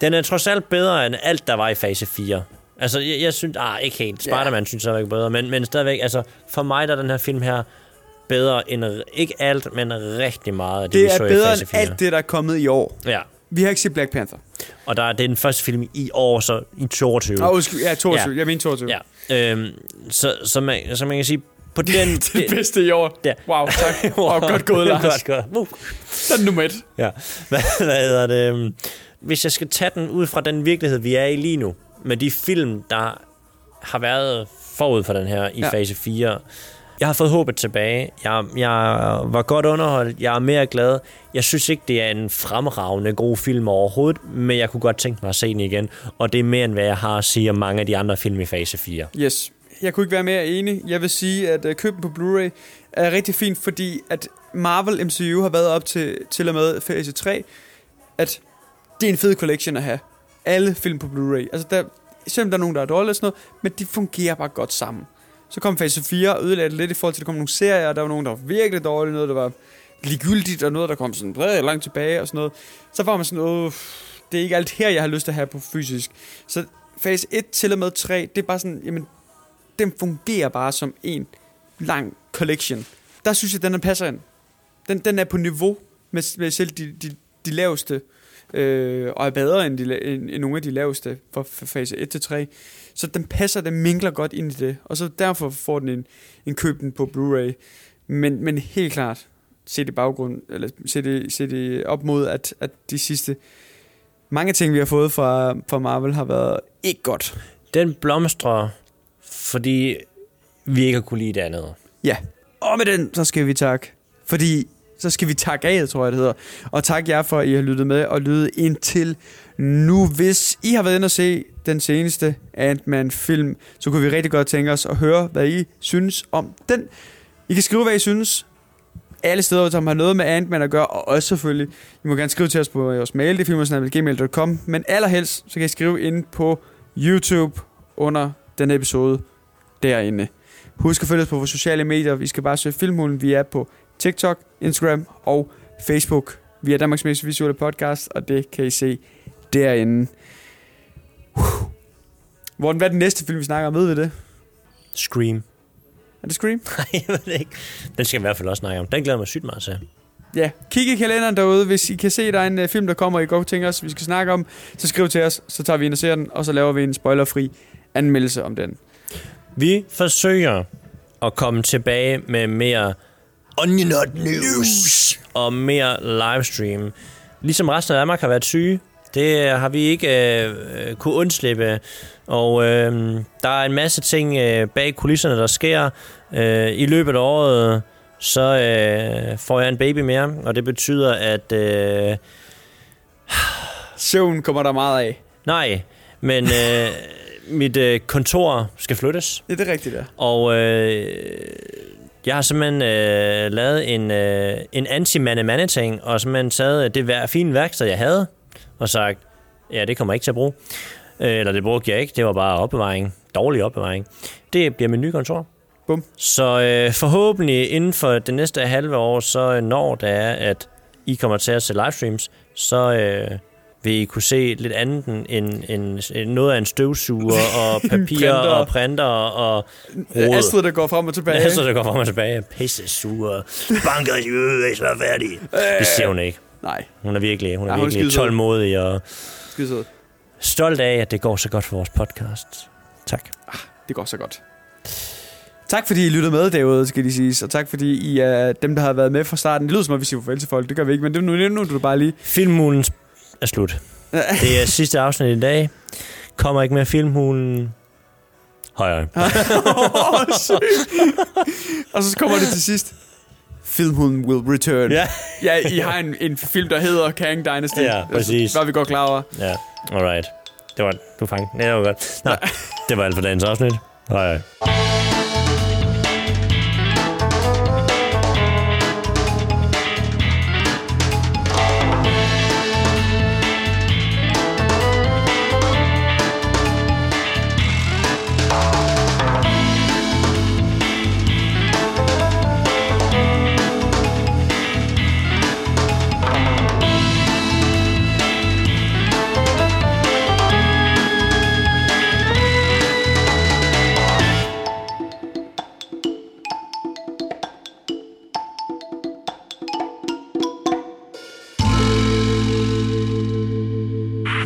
Den er trods alt bedre end alt, der var i fase 4. Altså, jeg synes... ikke helt. Spider-Man synes jeg var ikke bedre. Men stadigvæk, altså, for mig der den her film her bedre end... Ikke alt, men rigtig meget af det, vi så i fase 4. Det er bedre end alt det, der er kommet i år. Ja. Vi har ikke set Black Panther. Og der er den første film i år, så i 22. Ja, 22. Ja. Jeg mener 22. Ja. Så man kan sige... På den, det bedste i år. Ja. Wow, tak. Wow, godt gået, Lars. Godt. Så er det nummer 1. Ja. Hvad hedder det? Hvis jeg skal tage den ud fra den virkelighed, vi er i lige nu, med de film, der har været forud for den her i fase 4... Jeg har fået håbet tilbage. Jeg var godt underholdt. Jeg er mere glad. Jeg synes ikke, det er en fremragende god film overhovedet, men jeg kunne godt tænke mig at se den igen. Og det er mere end hvad jeg har at sige om mange af de andre film i fase 4. Yes. Jeg kunne ikke være mere enig. Jeg vil sige, at køben på Blu-ray er rigtig fint, fordi at Marvel MCU har været op til og med fase 3, at det er en fed collection at have. Alle film på Blu-ray. Altså der, selvom der er nogen, der er dårlige og sådan noget, men de fungerer bare godt sammen. Så kom fase 4 og ødelagde det lidt i forhold til, at der kom nogle serier, og der var nogen, der var virkelig dårlige, noget, der var ligegyldigt, og noget, der kom sådan langt tilbage og sådan noget. Så var man sådan, det er ikke alt her, jeg har lyst til at have på fysisk. Så fase 1 til og med 3, det er bare sådan, jamen, den fungerer bare som en lang collection. Der synes jeg, den her passer ind. Den er på niveau med selv de laveste, og er bedre end nogle af de laveste for fase 1 til 3. Så den passer, den mingler godt ind i det. Og så derfor får den en køben på Blu-ray. Men helt klart, set i baggrund, eller set i op mod, at de sidste mange ting, vi har fået fra Marvel, har været ikke godt. Den blomstrer, fordi vi ikke har kunne lide det andet. Ja. Og med den, så skal vi takke. Fordi så skal vi takke af, tror jeg det hedder. Og tak jer for, at I har lyttet med og lyttet indtil nu. Hvis I har været inde og se den seneste Ant-Man-film, så kunne vi rigtig godt tænke os at høre, hvad I synes om den. I kan skrive, hvad I synes. Alle steder, som har noget med Ant-Man at gøre, og også selvfølgelig. I må gerne skrive til os på vores mail, detfilmersnabbel@gmail.com. Men allerhelst, så kan I skrive inde på YouTube under den episode derinde. Husk at følge os på vores sociale medier. Vi skal bare søge Filmhulen. Vi er på TikTok, Instagram og Facebook. Vi er Danmarks mest visuelle podcast, og det kan I se derinde. Morten, hvad er den næste film, vi snakker om? Ved vi det? Scream. Er det Scream? Nej, jeg ved det ikke. Den skal jeg i hvert fald også snakke om. Den glæder mig sygt meget til. Ja, kig i kalenderen derude. Hvis I kan se, der er en film, der kommer, og I godt tænker os, vi skal snakke om, så skriv til os, så tager vi ind og ser den, og så laver vi en spoilerfri anmeldelse om den. Vi forsøger at komme tilbage med mere Onion News og mere livestream. Ligesom resten af Danmark har været syge, det har vi ikke kunne undslippe. Og der er en masse ting bag kulisserne, der sker. I løbet af året, så får jeg en baby mere, og det betyder, at... søvn kommer der meget af. Nej, men... mit kontor skal flyttes. Ja, det er rigtigt, ja. Og jeg har simpelthen lavet en anti-mandemandeting, og simpelthen taget det fine værksted, jeg havde, og sagt, ja, det kommer jeg ikke til at bruge. Eller det brugte jeg ikke, det var bare opbevaring. Dårlig opbevaring. Det bliver mit nye kontor. Bum. Så forhåbentlig inden for det næste halve år, så når det er, at I kommer til at se livestreams, så... vil I kunne se lidt andet end noget af en støvsuger og papir og printer og råd. Astrid, der går frem og tilbage. Astrid, der går frem og tilbage. Pissesuger. Banker i øvrigt, var færdig. Det siger hun ikke. Nej. Hun er virkelig tålmodig og stolt af, at det går så godt for vores podcast. Tak. Det går så godt. Tak fordi I lyttede med derude, skal de siges. Og tak fordi I er dem, der har været med fra starten. Det lyder som om, vi siger farvel til folk. Det gør vi ikke, men det er nu du bare lige... Filmmulens er slut. Det er sidste afsnit i dag. Kommer ikke mere Filmhulen højere. Og så kommer det til sidst. Filmhulen will return. Yeah. Ja, I har en film, der hedder Kang Dynasty. Ja, præcis. Var vi godt klar over. Ja, alright. Det var du fangede. Nej, det var godt. Nej, det var alt for dagens afsnit. Højere.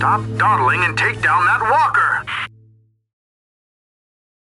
Stop dawdling and take down that walker!